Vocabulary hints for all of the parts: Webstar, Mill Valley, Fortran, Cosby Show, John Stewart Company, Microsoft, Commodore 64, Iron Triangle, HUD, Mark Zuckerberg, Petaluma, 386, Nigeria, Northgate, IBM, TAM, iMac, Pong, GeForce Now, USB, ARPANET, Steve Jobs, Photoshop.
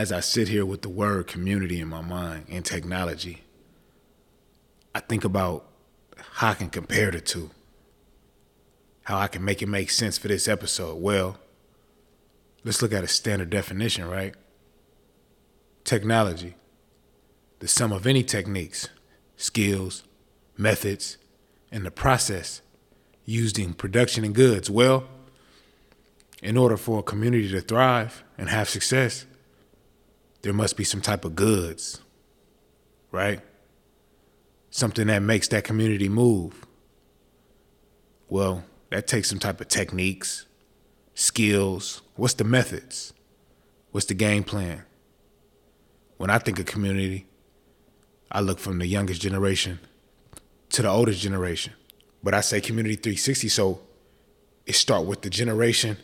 as I sit here with the word community in my mind and technology, I think about how I can compare the two, how I can make it make sense for this episode. Well, let's look at a standard definition, right? Technology, the sum of any techniques, skills, methods, and the process used in production and goods. Well, in order for a community to thrive and have success, there must be some type of goods, right? Something that makes that community move. Well, that takes some type of techniques, skills. What's the methods? What's the game plan? When I think of community, I look from the youngest generation to the oldest generation. But I say Community 360, so it starts with the generation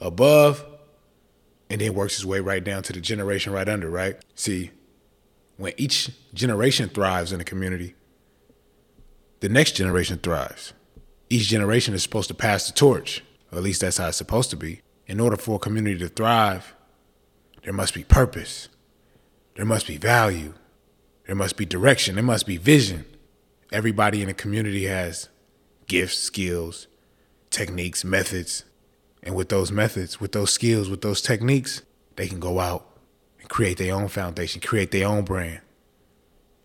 above and then works its way right down to the generation right under, right? See, when each generation thrives in a community, the next generation thrives. Each generation is supposed to pass the torch, or at least that's how it's supposed to be. In order for a community to thrive, there must be purpose. There must be value. There must be direction. There must be vision. Everybody in the community has gifts, skills, techniques, methods. And with those methods, with those skills, with those techniques, they can go out and create their own foundation, create their own brand,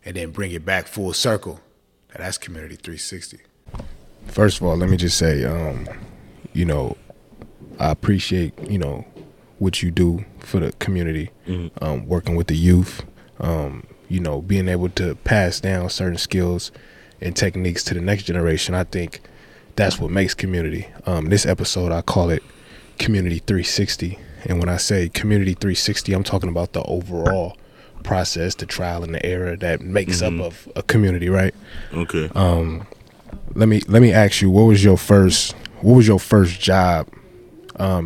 and then bring it back full circle. Now that's Community 360. First of all, let me just say, I appreciate, what you do for the community, working with the youth, being able to pass down certain skills and techniques to the next generation. I think that's what makes community. This episode, I call it Community 360. And when I say Community 360, I'm talking about the overall process, the trial and the error that makes up of a community, right? Okay. Let me ask you, what was your first job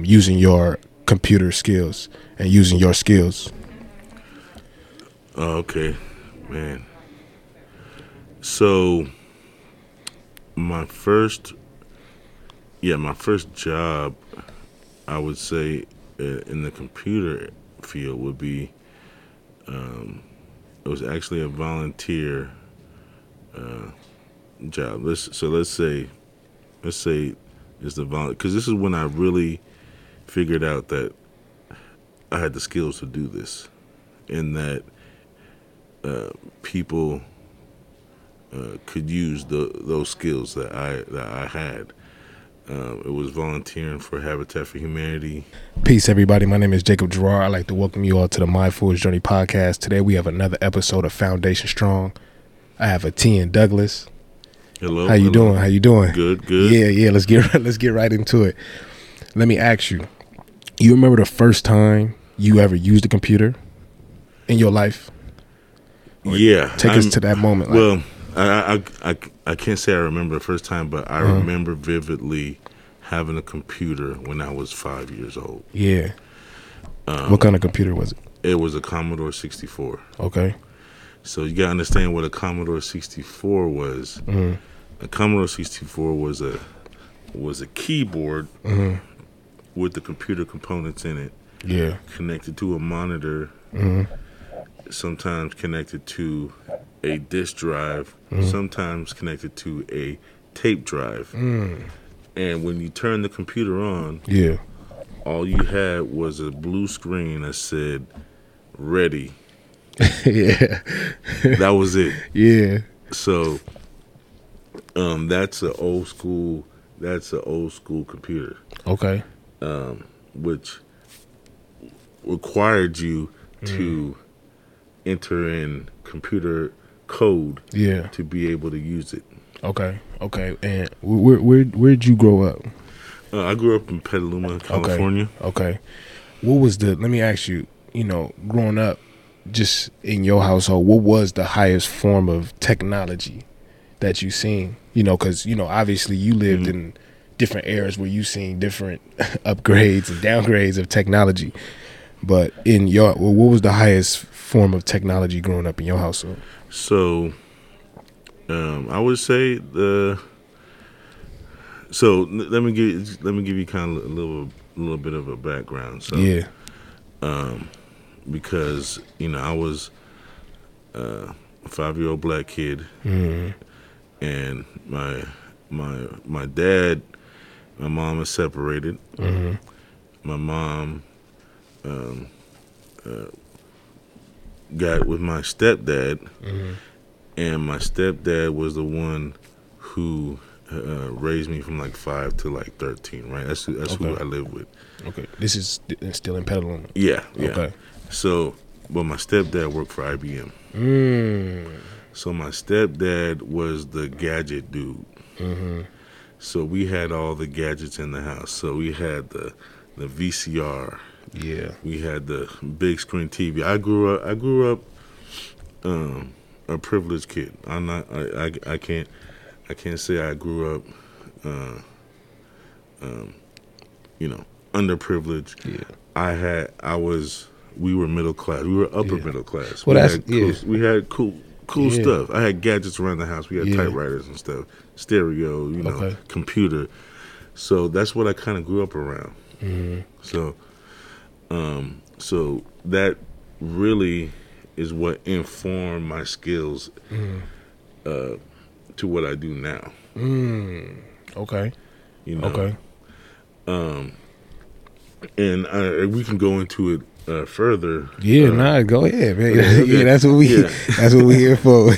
using your computer skills and using your skills? Oh, okay, man. So my first job, I would say, in the computer field would be, it was actually a volunteer job. Let's say it's the volunteer, because this is when I really figured out that I had the skills to do this, and that people could use those skills that I had. It was volunteering for Habitat for Humanity. Peace, everybody. My name is Jacob Gerard. I'd like to welcome you all to the Mindful Journey podcast. Today we have another episode of Foundation Strong. I have a T and Douglas. Hello. How you doing? Good. Yeah. Let's get right into it. Let me ask you. You remember the first time you ever used a computer in your life? Or yeah, take us to that moment. Well, I can't say I remember the first time, but I remember vividly having a computer when I was 5 years old. Yeah. What kind of computer was it? It was a Commodore 64. Okay. So you gotta understand what a Commodore 64 was. Mm-hmm. A Commodore 64 was a keyboard with the computer components in it. Yeah. Connected to a monitor. Mm-hmm. Sometimes connected to a disk drive, sometimes connected to a tape drive. Mm. And when you turn the computer on, all you had was a blue screen that said, ready. Yeah. That was it. Yeah. So that's an old school computer. Okay. Which required you to enter in computer code to be able to use it. Okay. And where did you grow up? I grew up in Petaluma, California. Okay. What was let me ask you, growing up just in your household, what was the highest form of technology that you seen? Because, obviously you lived in different eras where you seen different upgrades and downgrades of technology. But what was the highest form of technology growing up in your household? So, I would say let me give you kind of a little bit of a background. So, because, you know, I was a 5-year-old black kid, mm-hmm. and my dad, my mom is separated. Mm-hmm. My mom got with my stepdad, mm-hmm. and my stepdad was the one who raised me from like 5 to like 13, right? That's okay. Who I live with. Okay. This is still in Petaluma. Yeah, yeah. Okay. So, but my stepdad worked for IBM. Mm. So my stepdad was the gadget dude. Mm-hmm. So we had all the gadgets in the house. So we had the VCR. Yeah. We had the big screen TV. I grew up a privileged kid. I can't say I grew up you know, underprivileged. Yeah. We were middle class. We were upper middle class. Well, we had cool stuff. I had gadgets around the house. We had typewriters and stuff, stereo, you know, computer. So that's what I kind of grew up around. Mm-hmm. So that really is what informed my skills to what I do now. Mm. Okay. You know. Okay. And we can go into it further. Yeah, go ahead, man. Okay. Yeah, that's what we here for.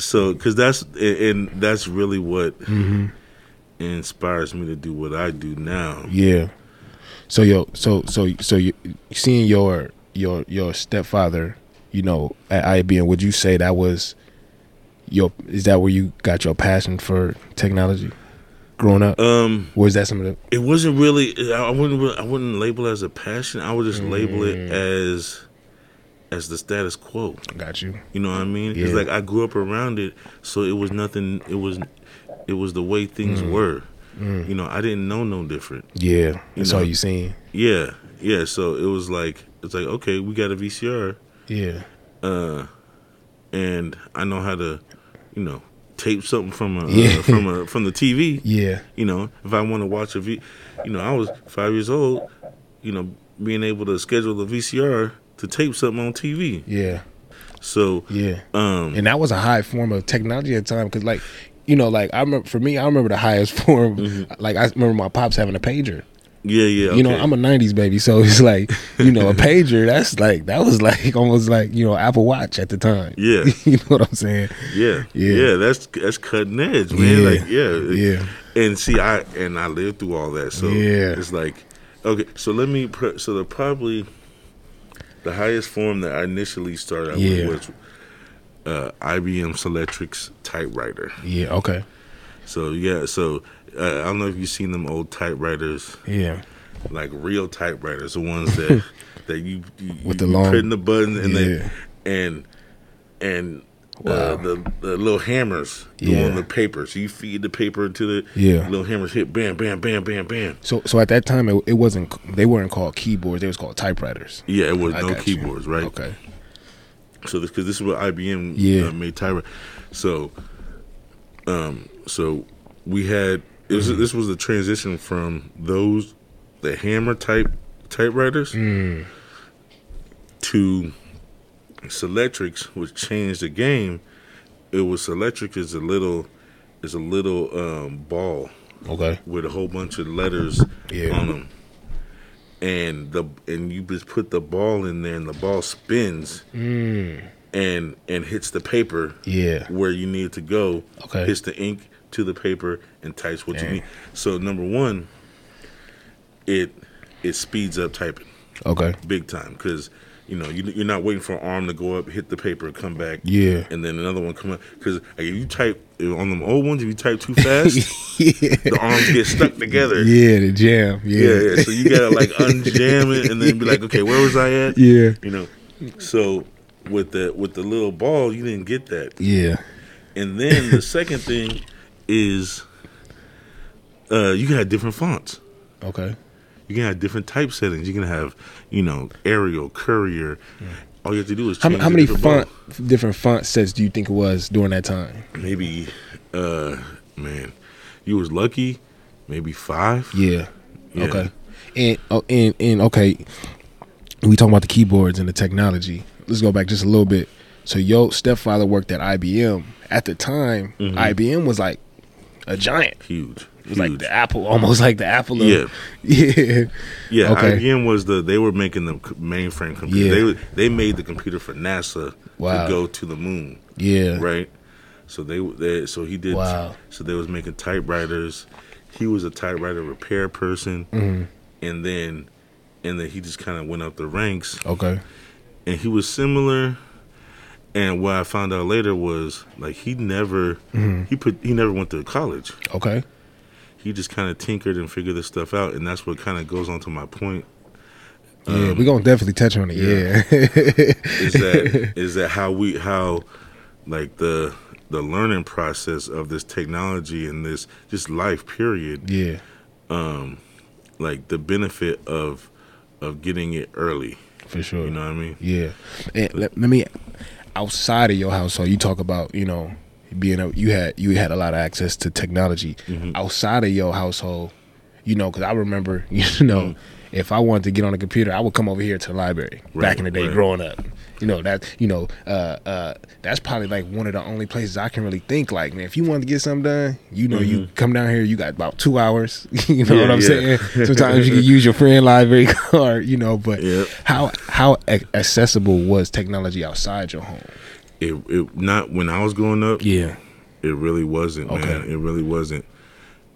So, because that's really what inspires me to do what I do now. Yeah. So you seeing your stepfather, you know, at IBM, would you say that was is that where you got your passion for technology? Growing up, was that some of the? It wasn't really. I wouldn't label it as a passion. I would just label it as the status quo. Got you. You know what I mean? Yeah. It's like I grew up around it, so it was nothing. It was the way things were. Mm. You know, I didn't know no different. Yeah, that's all you seen. Yeah, yeah. So it was like okay, we got a VCR. Yeah. And I know how to, you know, tape something from the TV. Yeah. You know, if I want to watch you know, I was 5 years old, you know, being able to schedule a VCR to tape something on TV. Yeah. So, yeah. And that was a high form of technology at the time, cuz like, you know, like I remember the highest form. Mm-hmm. Like I remember my pops having a pager. Yeah, yeah. You know, I'm a 90s baby, so it's like, you know, a pager, that was almost like, you know, Apple Watch at the time. Yeah. You know what I'm saying? Yeah. Yeah, yeah, that's cutting edge, man. Yeah. Like, yeah. Yeah. And see, I lived through all that, so it's like, okay, so let me, probably the highest form that I initially started with was IBM Selectric's typewriter. Yeah, okay. So, yeah, so... I don't know if you've seen them old typewriters. Yeah. Like real typewriters, the ones that you with the long print the button and the little hammers on the paper. So you feed the paper into the little hammers, hit bam, bam, bam, bam, bam. So at that time it wasn't, they weren't called keyboards, they was called typewriters. Yeah, it was no keyboards, right? Okay. So because this is what IBM made typewriters. So we had this was the transition from the hammer type typewriters to Selectrics, which changed the game. It was Selectric is a little ball, with a whole bunch of letters on them, and you just put the ball in there, and the ball spins. Mm. And hits the paper where you need it to go. Okay. Hits the ink to the paper and types what you need. So number one, it speeds up typing. Okay. Big time, because you know you're not waiting for an arm to go up, hit the paper, come back. Yeah. And then another one come up, because if you type on them old ones, if you type too fast, the arms get stuck together. Yeah, the jam. Yeah. So you gotta like unjam it and then be like, okay, where was I at? Yeah. You know. So with the little ball, you didn't get that. Yeah. And then the second thing is you can have different fonts. Okay. You can have different type settings. You can have, you know, Arial, Courier. Yeah. All you have to do is change how many different font sets do you think it was during that time? Maybe, you was lucky, maybe 5. Yeah. Okay. And okay, we talking about the keyboards and the technology. Let's go back just a little bit. So your stepfather worked at IBM. At the time, mm-hmm. IBM was like a giant. Huge. It was like the Apple, almost like the Apple. Yeah. Okay. IBM was they were making the mainframe computer. Yeah. They made the computer for NASA to go to the moon. Yeah. Right? So he did. Wow. So they was making typewriters. He was a typewriter repair person. Mm-hmm. And then he just kind of went up the ranks. Okay. And he was similar. And what I found out later was like he never went to college. Okay. He just kind of tinkered and figured this stuff out, and that's what kind of goes on to my point. Yeah, we're gonna definitely touch on it. Yeah. Is that how the learning process of this technology and this just life period? Yeah. Like the benefit of getting it early. For sure. You know what I mean? Yeah. And let me. Outside of your household, you talk about, you know, you had a lot of access to technology. Mm-hmm. Outside of your household, you know, because I remember, you know, mm-hmm. if I wanted to get on a computer, I would come over here to the library back in the day growing up. You know, that's probably like one of the only places I can really think like, man, if you wanted to get something done, you know, mm-hmm. you come down here, you got about 2 hours. You know what I'm saying? Sometimes you can use your friend library card, you know, but how accessible was technology outside your home? It not when I was growing up. Yeah. It really wasn't, man. It really wasn't.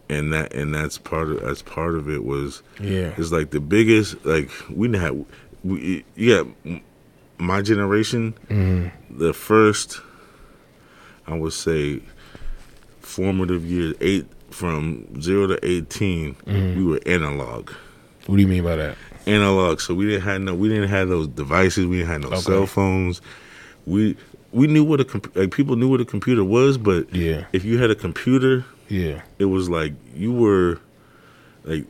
And that's part of it was, it's like the biggest, like we didn't have, my generation, mm-hmm. the first, I would say, formative years, from 0 to 18, mm-hmm. we were analog. What do you mean by that? Analog. So we didn't have those devices. We didn't have no cell phones. We knew what people knew what a computer was, but if you had a computer, it was like you were like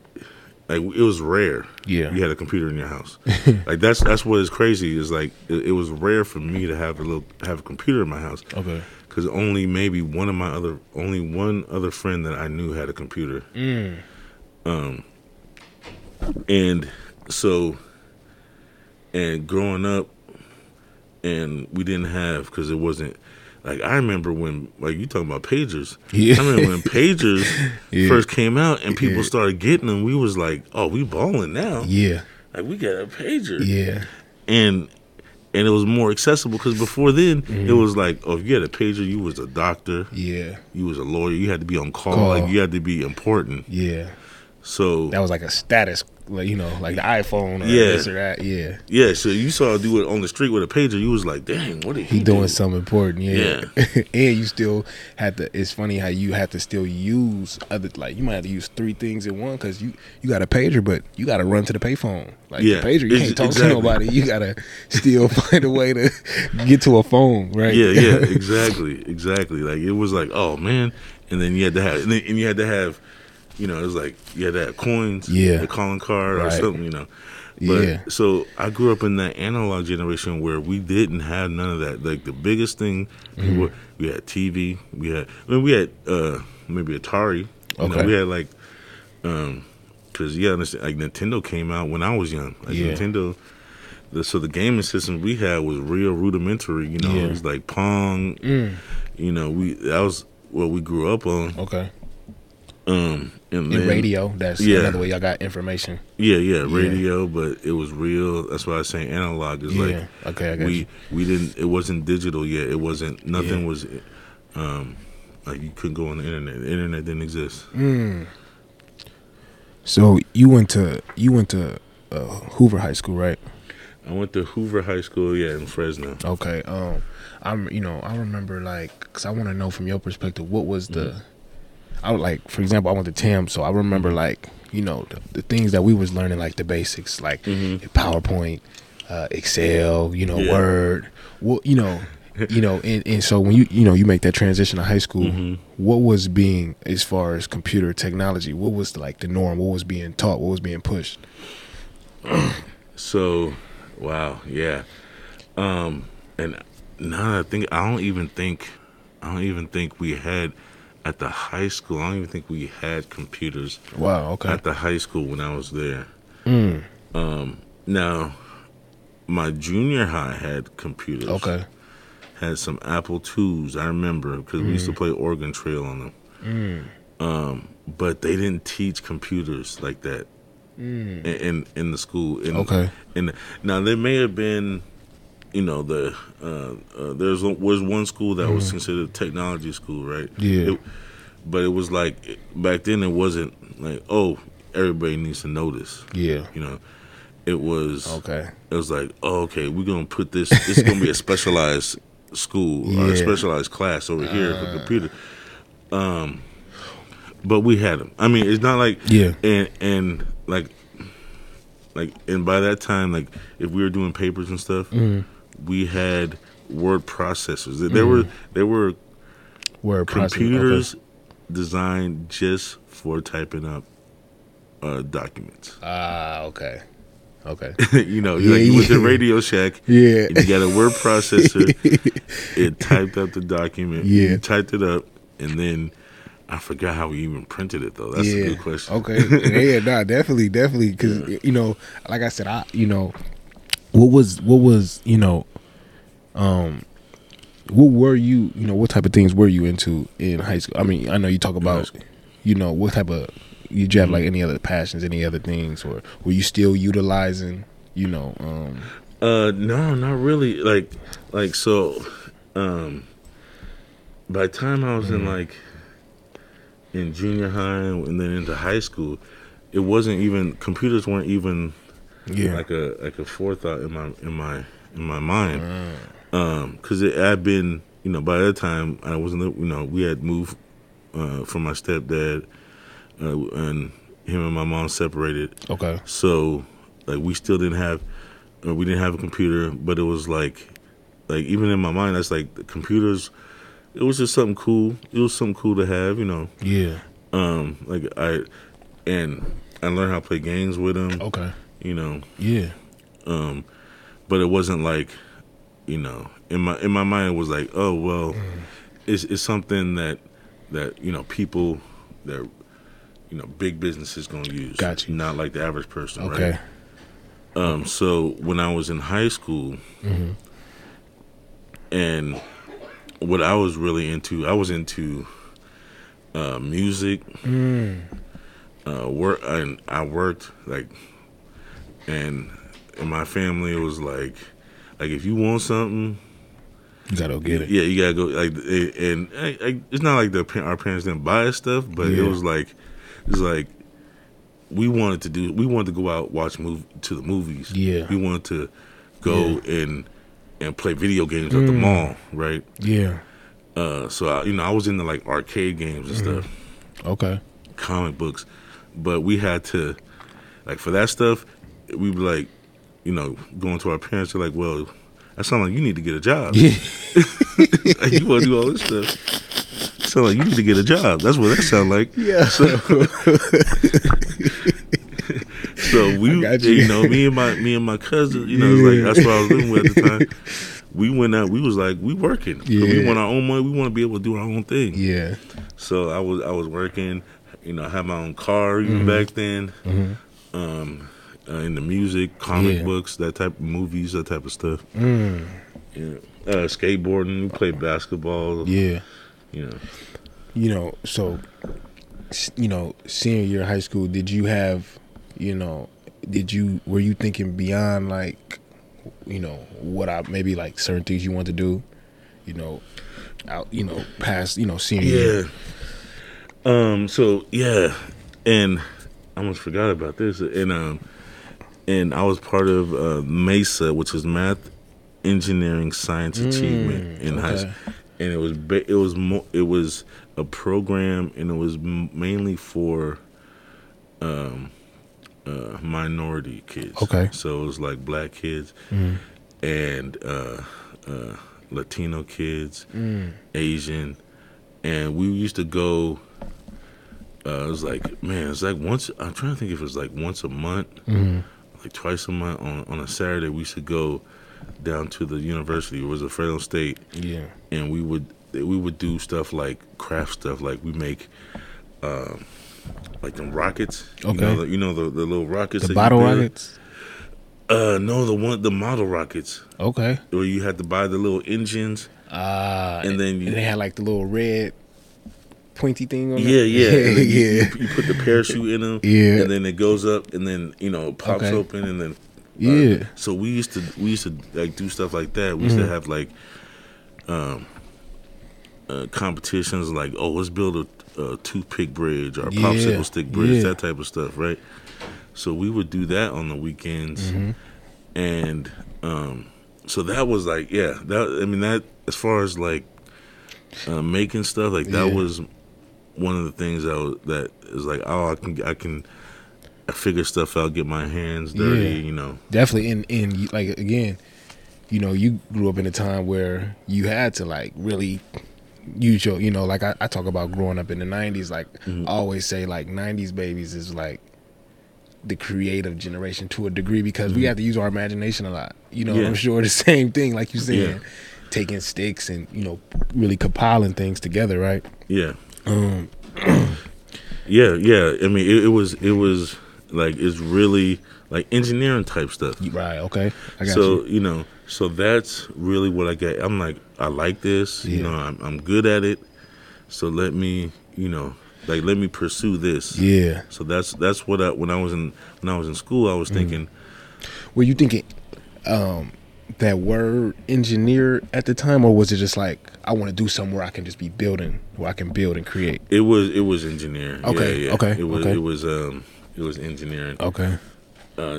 it was rare. Yeah, you had a computer in your house. Like that's what is crazy is like it was rare for me to have a computer in my house. Okay, because only one other friend that I knew had a computer. Mm. And so growing up, and we didn't have because it wasn't. Like, I remember when, like, you talking about pagers. Yeah. I remember when pagers first came out and people started getting them, we was like, oh, we balling now. Yeah. Like, we got a pager. Yeah. And it was more accessible because before then, it was like, oh, if you had a pager, you was a doctor. Yeah. You was a lawyer. You had to be on call. Like, you had to be important. Yeah. So. That was like a status, like, you know, like the iPhone or this or that. Yeah. Yeah, so you saw a dude on the street with a pager, you was like, dang, what did he do? Doing something important, and you still had to, it's funny how you have to still use other, like you might have to use three things in one because you got a pager, but you got to run to the payphone. Like the pager, you can't talk to nobody. You got to still find a way to get to a phone, right? Yeah, exactly. Like it was like, oh, man. And then you had to have, you know, it was like you had to have coins, a calling card or something, you know. But so I grew up in that analog generation where we didn't have none of that. Like the biggest thing, we had TV, we had maybe Atari. You know, we had like, because you understand, like Nintendo came out when I was young. Like Nintendo, so the gaming system we had was real rudimentary. You know, it was like Pong. You know, that was what we grew up on. Okay. And radio, that's another way y'all got information. Radio, but it was real. That's why I say analog is like okay, I got we didn't. It wasn't digital yet. It wasn't nothing was like you couldn't go on the internet. The internet didn't exist. Mm. So you went to Hoover High School, right? I went to Hoover High School, in Fresno. Okay, I remember like because I want to know from your perspective what was the I would like, for example, I went to TAM, so I remember like, you know, the things that we was learning, like the basics, like PowerPoint, Excel, you know, Word, well, you know, and so when you make that transition to high school, what was being as far as computer technology? What was like the norm? What was being taught? What was being pushed? So, wow, yeah, and now I don't even think we had. At the high school, I don't even think we had computers. Wow, okay. At the high school when I was there. Mm. Now, my junior high had computers. Okay. Had some Apple IIs, I remember, because we used to play Oregon Trail on them. But they didn't teach computers like that in the school. Now, there may have been, you know, the there was one school that was considered a technology school, right? Yeah. But it was like, back then it wasn't like, oh, everybody needs to know this. Yeah. You know, it was, it was like, oh, okay, we're going to put this, it's going to be a specialized school or a specialized class over here for computer. But we had them. I mean, it's not like, and by that time, like, if we were doing papers and stuff, we had word processors. There were word computers designed just for typing up documents. Okay. You know, you went to Radio Shack. Yeah. And you got a word processor. It typed up the document. Yeah. You typed it up, and then I forgot how we even printed it, though. That's a good question. Okay. Definitely. Because, you know, like I said, what type of things were you into in high school? I mean, I know you talk about, you know, what type of, did you have like any other passions, any other things, or were you still utilizing, you know? No, not really. By the time I was in junior high and then into high school, it wasn't even, computers weren't even like a forethought in my mind. Because it had been, you know, by that time I wasn't, you know, we had moved from my stepdad, and him and my mom separated. Okay. So, like, we still didn't have, a computer, but it was like even in my mind, that's like the computers. It was just something cool. It was something cool to have, you know. Yeah. I learned how to play games with them. Okay. You know. Yeah. But it wasn't like, you know, in my mind it was like, oh well, it's something that you know, people that, you know, big business is gonna use. Gotcha. Not like the average person. Okay. Right? So when I was in high school, and what I was really into, music. Work, and I worked like, and in my family it was like if you want something, you gotta go get it. Yeah, you gotta go. Like, and I, it's not like our parents didn't buy us stuff, but it was like, we wanted to do. We wanted to go out, watch to the movies. Yeah, we wanted to go and play video games at the mall, right? Yeah. So I was into like arcade games and stuff. Okay. Comic books, but we had to, like, for that stuff, we'd be like, you know, going to our parents, they're like, well, that sounds like you need to get a job. Yeah. Like, you want to do all this stuff. It sounds like you need to get a job. That's what that sounds like. Yeah. So we, you know, me and my cousin, you know, it's like, that's what I was living with at the time. We went out. We was like, we working. Yeah. We want our own money. We want to be able to do our own thing. Yeah. So I was working. You know, I had my own car even back then. In the music, comic books, that type of movies, that type of stuff. Yeah. Skateboarding. We played basketball. Yeah. You know. You know. So, you know, senior year of high school, did you have? You know, were you thinking beyond, like, you know, what maybe like certain things you want to do, you know, out, you know, past, you know, senior year? So and I almost forgot about this, and I was part of MESA, which is Math, Engineering, Science Achievement in high school, and it was a program, and it was mainly for minority kids. Okay. So it was like black kids and Latino kids, Asian, and we used to go. It was like, man, it's like once. I'm trying to think if it was like once a month, like twice a month. On a Saturday, we should go down to the university. It was a Fresno State. Yeah. And we would do stuff like craft stuff, like we make. Like them rockets, you know the little rockets. The bottle rockets. No, the model rockets. Okay. Or you had to buy the little engines. And then and they had like the little red pointy thing on it. Yeah. You put the parachute in them. Yeah. And then it goes up, and then it pops open, and then so we used to like do stuff like that. We used to have like competitions like, let's build a toothpick bridge or a popsicle stick bridge, that type of stuff, right? So we would do that on the weekends, and so that was like, that as far as like making stuff, like that was one of the things that is like, I figure stuff out, get my hands dirty, Definitely, and like again, you grew up in a time where you had to like really use your, like I talk about growing up in the 90s, like I always say like 90s babies is like the creative generation to a degree, because we have to use our imagination a lot. I'm sure the same thing, like you said, taking sticks and, really compiling things together, right? Yeah. I mean, it was like, it's really like engineering type stuff. Right. Okay. I got you. So that's really what I got. I'm like, I like this, I'm good at it. So let me, let me pursue this. Yeah. So that's what when I was in school, I was thinking. Were you thinking that word engineer at the time, or was it just like, I want to do something where I can just be building, where I can build and create? It was engineer. Okay. Yeah, yeah. Okay. It was engineering. Okay.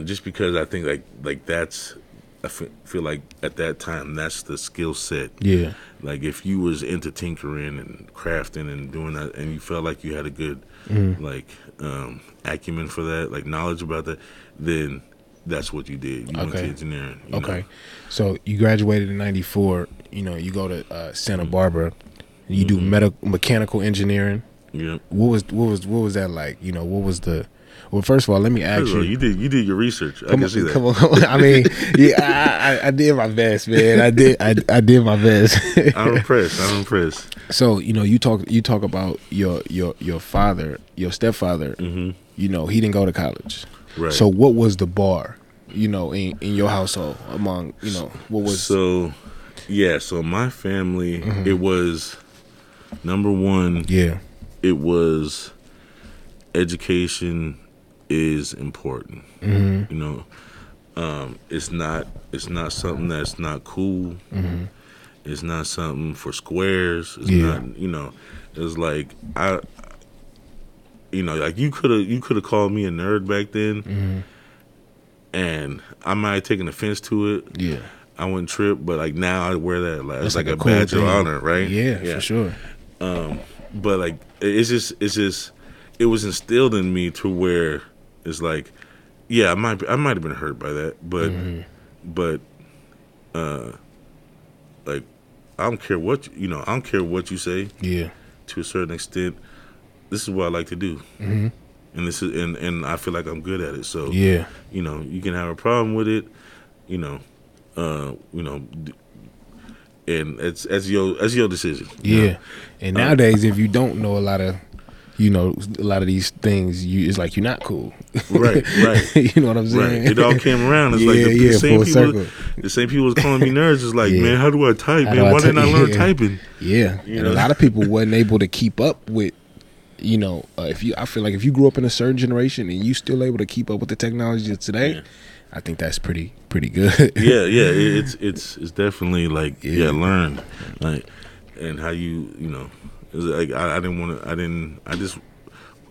Just because I think like that's, I feel like at that time that's the skill set. Yeah. Like if you was into tinkering and crafting and doing that, and you felt like you had a good like acumen for that, like knowledge about that, then that's what you did. You went to engineering. So you graduated in '94. You go to Santa Barbara. You do mechanical engineering. Yeah. What was that like? What was the Well, first of all, let me ask you. You did your research. I can see that. Come on. I mean, I did my best, man. I did my best. I'm impressed. So, you talk about your father, your stepfather. Mm-hmm. He didn't go to college. Right. So, what was the bar? In your household among what was? So, yeah. So my family, it was number one. Yeah. It was education is important. Mm-hmm. It's not something that's not cool. Mm-hmm. It's not something for squares. It's not, it's like like you could have called me a nerd back then, and I might have taken offense to it. Yeah, I wouldn't trip, but like now I wear that like it's like a cool badge of honor, right? Yeah, for sure. But like it's just. It was instilled in me to where it's like, I might have been hurt by that, but like I don't care what you say. Yeah. To a certain extent, this is what I like to do, and this is and I feel like I'm good at it. So you can have a problem with it, and it's your decision. Yeah, and nowadays, if you don't know a lot of these things, it's like you're not cool. Right. You know what I'm saying? Right. It all came around. It's like the same people was calling me nerds. It's like, man, how do I type? Why didn't I learn typing? Yeah. And a lot of people wasn't able to keep up with, I feel like if you grew up in a certain generation and you still able to keep up with the technology of today, I think that's pretty good. It's definitely like, learn. Like, and how you. Like I just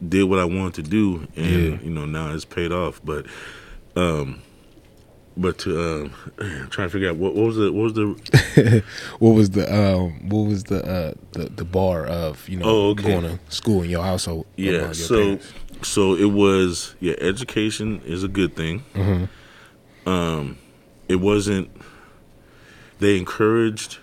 did what I wanted to do, and now it's paid off. But, I'm trying to figure out what was the bar of going to school in your household. Yeah, so it was education is a good thing. Mm-hmm. It wasn't. They encouraged.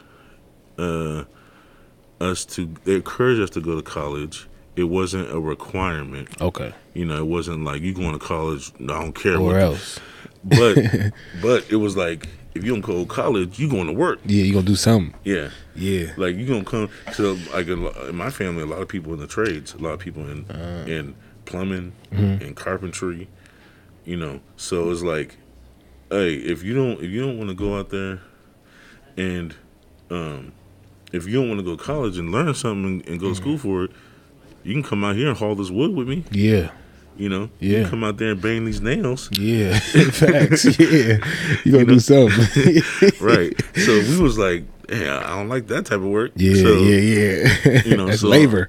They encouraged us to go to college. It wasn't a requirement. Okay. It wasn't like you going to college, I don't care. Or else. But it was like, if you don't go to college, you going to work. Yeah, you going to do something. Yeah. Yeah. Like you going to come to, like in my family, a lot of people in the trades, a lot of people in plumbing, in carpentry, so it's like Hey, if you don't want to go out there and if you don't want to go to college and learn something and go to school for it, you can come out here and haul this wood with me. Yeah. You know? Yeah. You can come out there and bang these nails. Yeah. Facts. Yeah. You're going to do something. Right. So we was like, hey, I don't like that type of work. Yeah, so, yeah. You know, that's so labor.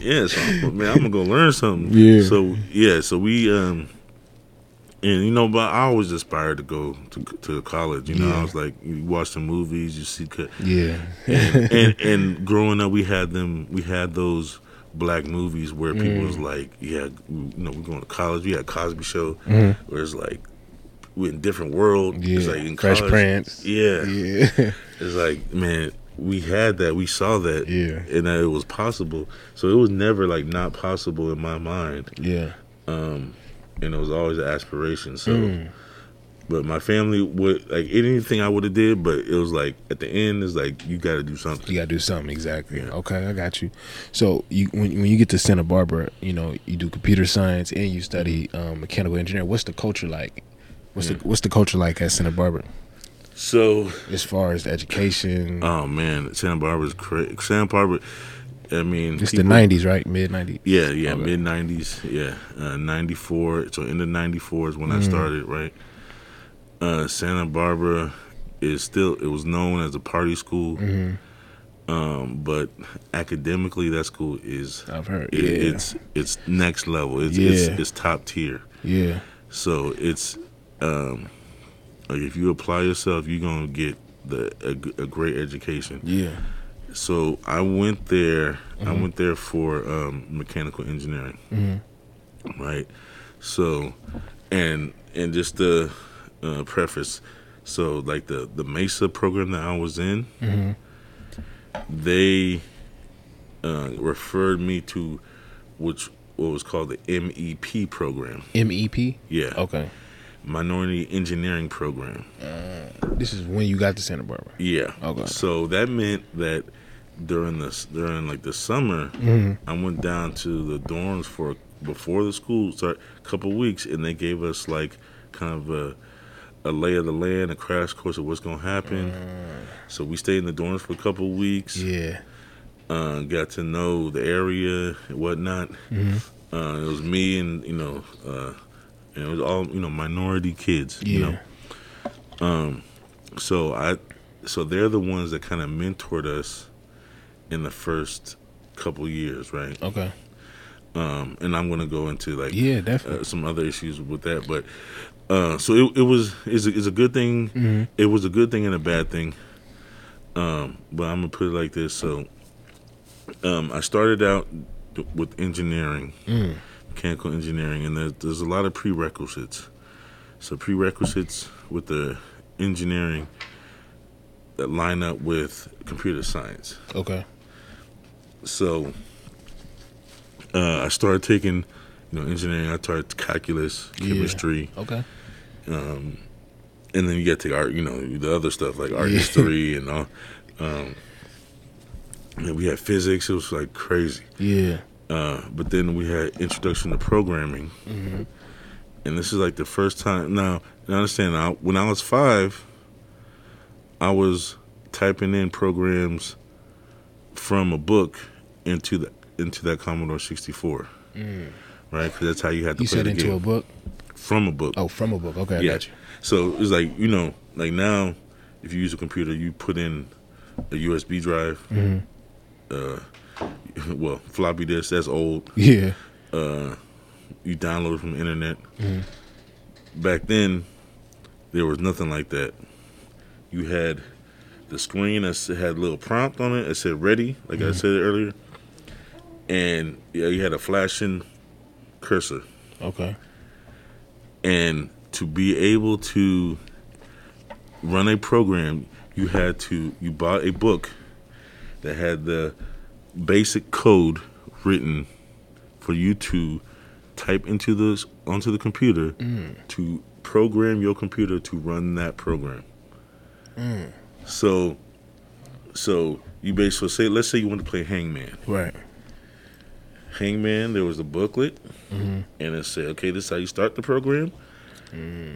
Yeah. So, man, I'm going to go learn something. Yeah. So, yeah. So we, and, you know, but I always aspired to go to college. You know, yeah. I was like, you watch the movies, you see. Yeah. And growing up, we had those black movies where people was like, yeah, you know, we're going to college. We had Cosby Show where it's like, we're in a different world. Yeah. It's like in college. Fresh Prince. Yeah. It's like, man, we had that. We saw that. Yeah. And that it was possible. So it was never like not possible in my mind. Yeah. And it was always an aspiration. So, but my family would like anything I would have did, but it was like at the end, it's like you got to do something. You got to do something, exactly. Yeah. Okay, I got you. So you when you get to Santa Barbara, you know, you do computer science and you study mechanical engineering. What's the culture like? What's the culture like at Santa Barbara? So as far as education, oh man, Santa Barbara's crazy. Santa Barbara. I mean, it's people, the 90s, right? Mid 90s. Yeah, okay. Mid 90s. Yeah, 94. So in the 94 is when I started, right? Santa Barbara is still. It was known as a party school, but academically, that school is. I've heard. It's next level. It's top tier. Yeah. So it's like if you apply yourself, you're gonna get a great education. Yeah. So I went there. I went there for mechanical engineering, right? So, and just to preface, so like the MESA program that I was in, they referred me to what was called the MEP program. MEP. Yeah. Okay. Minority Engineering Program. This is when you got to Santa Barbara. Yeah. Okay. So that meant that. During like the summer, I went down to the dorms before the school started, a couple of weeks, and they gave us like kind of a lay of the land, a crash course of what's gonna happen. So we stayed in the dorms for a couple of weeks. Yeah, got to know the area and whatnot. It was me and and it was all minority kids. Yeah. So they're the ones that kind of mentored us. In the first couple years, right? Okay. And I'm gonna go into like some other issues with that, but so it's a good thing. It was a good thing and a bad thing. But I'm gonna put it like this. So, I started out with engineering, mechanical engineering, and there's a lot of prerequisites. So prerequisites with the engineering that line up with computer science. Okay. So I started taking, engineering. I started calculus, chemistry. Okay. And then you got to take art, the other stuff like art history and all. And we had physics. It was like crazy. Yeah. But then we had introduction to programming. And this is like the first time. Now, I understand. When I was 5, I was typing in programs from a book into that Commodore 64, right? Because that's how you had to play the game. You said into a book? From a book. Oh, from a book. Okay, yeah. I got you. So it's like, like now, if you use a computer, you put in a USB drive, floppy disk, that's old. Yeah. You download it from the internet. Back then, there was nothing like that. You had the screen that had a little prompt on it. It said ready, like I said earlier. And you had a flashing cursor. Okay. And to be able to run a program, you bought a book that had the basic code written for you to type onto the computer to program your computer to run that program. So you basically say, let's say you want to play Hangman. Right. Hangman, there was a booklet, and it said, okay, this is how you start the program.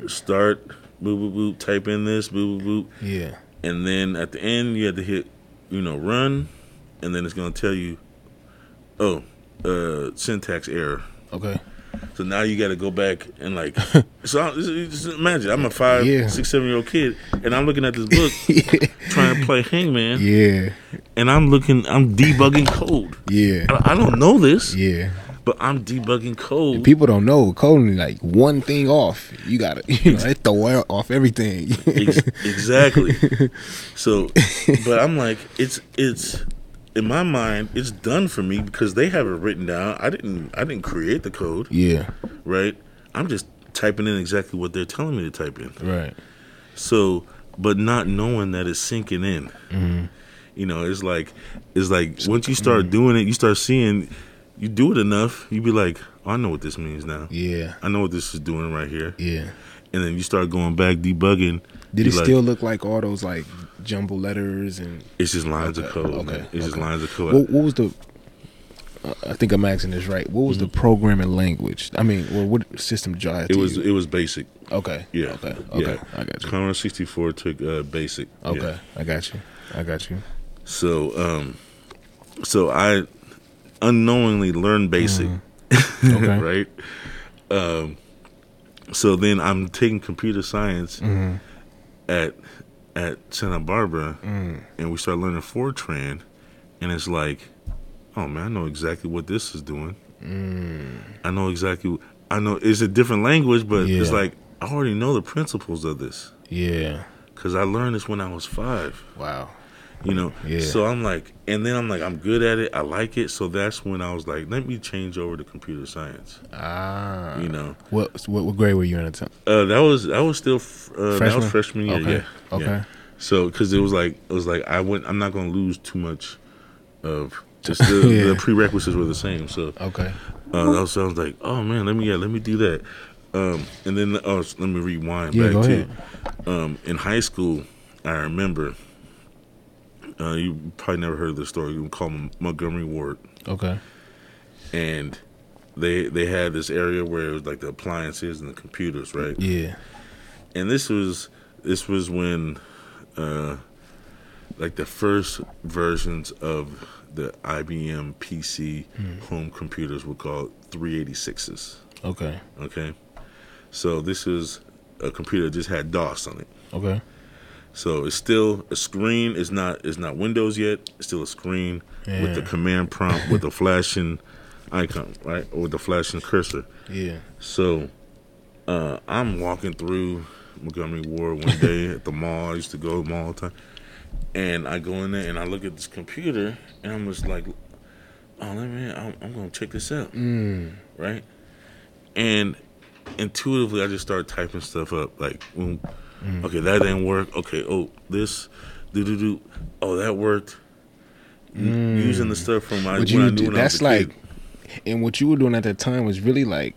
Start, boop, boop, boop, type in this, boop, boop, boop. Yeah. And then at the end, you had to hit, you know, run, and then it's going to tell you, oh, syntax error. Okay. So now you got to go back and like, so just imagine I'm a 5, 6, 7 year old kid, and I'm looking at this book trying to play Hangman. Yeah. And I'm debugging code. Yeah. I don't know this. Yeah. But I'm debugging code. And people don't know coding like one thing off. You got to, you know, they throw off everything. Exactly. So, but I'm like, it's. In my mind, it's done for me because they have it written down. I didn't create the code. Yeah. Right? I'm just typing in exactly what they're telling me to type in. Right. So, but not knowing that it's sinking in. Mm-hmm. You know, it's like once you start doing it, you start seeing, you do it enough, you be like, oh, I know what this means now. Yeah. I know what this is doing right here. Yeah. And then you start going back, debugging. Did it still look like all those, like, jumble letters and it's just lines of code. Okay, it's just lines of code. What was the? I think I'm asking this right. What was the programming language? I mean, well, what system did you have? It was Basic. Okay. Yeah. Okay. Okay. Yeah. I got you. Commodore 64 took Basic. Okay. Yeah. I got you. So, so I unknowingly learned Basic. Mm-hmm. Okay. Right. So then I'm taking computer science at Santa Barbara, and we start learning Fortran, and it's like, oh man, I know exactly what this is doing. I know it's a different language, but it's like, I already know the principles of this. Yeah. Because I learned this when I was 5. Wow. You know, so I'm like, and then I'm like, I'm good at it, I like it, so that's when I was like, let me change over to computer science. Ah. You know. What grade were you in at the time? That was still freshman year. Okay. Yeah. Okay. Yeah. So, because it was like I'm not going to lose too much of just the, the prerequisites were the same. So okay. So I was like, oh man, let me do that. And then let me rewind back too. In high school, I remember. You probably never heard of this story. We call them Montgomery Ward. Okay. And they had this area where it was like the appliances and the computers, right? Yeah. And this was when, like the first versions of the IBM PC home computers were called 386s. Okay. Okay. So this is a computer that just had DOS on it. Okay. So it's still a screen. It's not Windows yet. It's still a screen with the command prompt with a flashing icon, right? Or the flashing cursor. Yeah. So I'm walking through Montgomery Ward one day at the mall. I used to go to the mall all the time. And I go in there and I look at this computer and I'm just like, oh, man, I'm going to check this out. Right? And intuitively, I just started typing stuff up like, okay, that didn't work. Okay, oh, this, do. Oh, that worked. Using the stuff from my doing that's like, kid. And what you were doing at that time was really like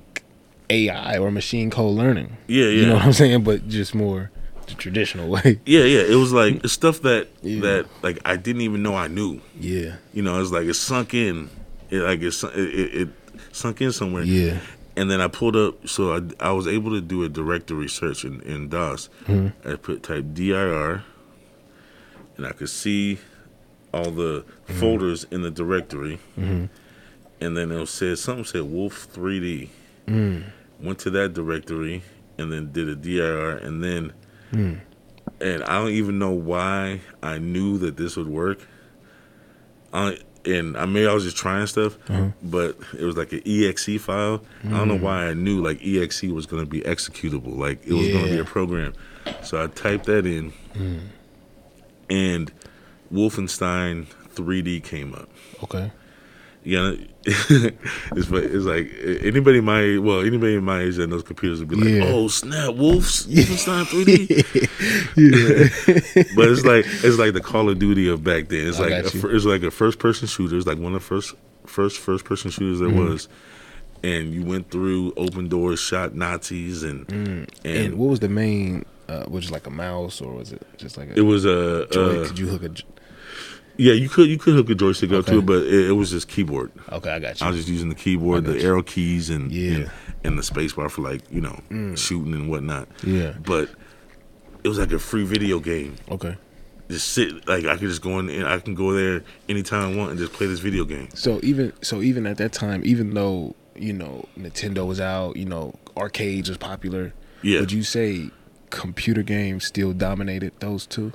AI or machine code learning. Yeah, yeah. You know what I'm saying? But just more the traditional way. Yeah, yeah. It was like stuff that that like I didn't even know I knew. Yeah. You know, it's like it sunk in. It sunk in somewhere. Yeah. And then I pulled up, so I was able to do a directory search in DOS. I type DIR, and I could see all the folders in the directory. And then it said something said Wolf 3D. Went to that directory and then did a DIR, and then and I don't even know why I knew that this would work. I was just trying stuff, but it was like an EXE file. I don't know why I knew like EXE was going to be executable. Like it was going to be a program. So I typed that in and Wolfenstein 3D came up. Okay. Yeah, it's like anybody my age that knows computers would be like, oh snap, Wolfenstein 3D. Yeah. But it's like the Call of Duty of back then. It's like a first person shooter. It's like one of the first person shooters there was, and you went through open doors, shot Nazis, and what was the main? Was it like a mouse or was it just like a? It was a. Joy? Could you hook a? Yeah, you could hook a joystick up to it, but it was just keyboard. Okay, I got you. I was just using the keyboard, the arrow keys, and the spacebar for shooting and whatnot. Yeah, but it was like a free video game. Okay. Just sit, like I could just go in and I can go there anytime I want and just play this video game. So even at that time, even though, Nintendo was out, arcades was popular, would you say computer games still dominated those two?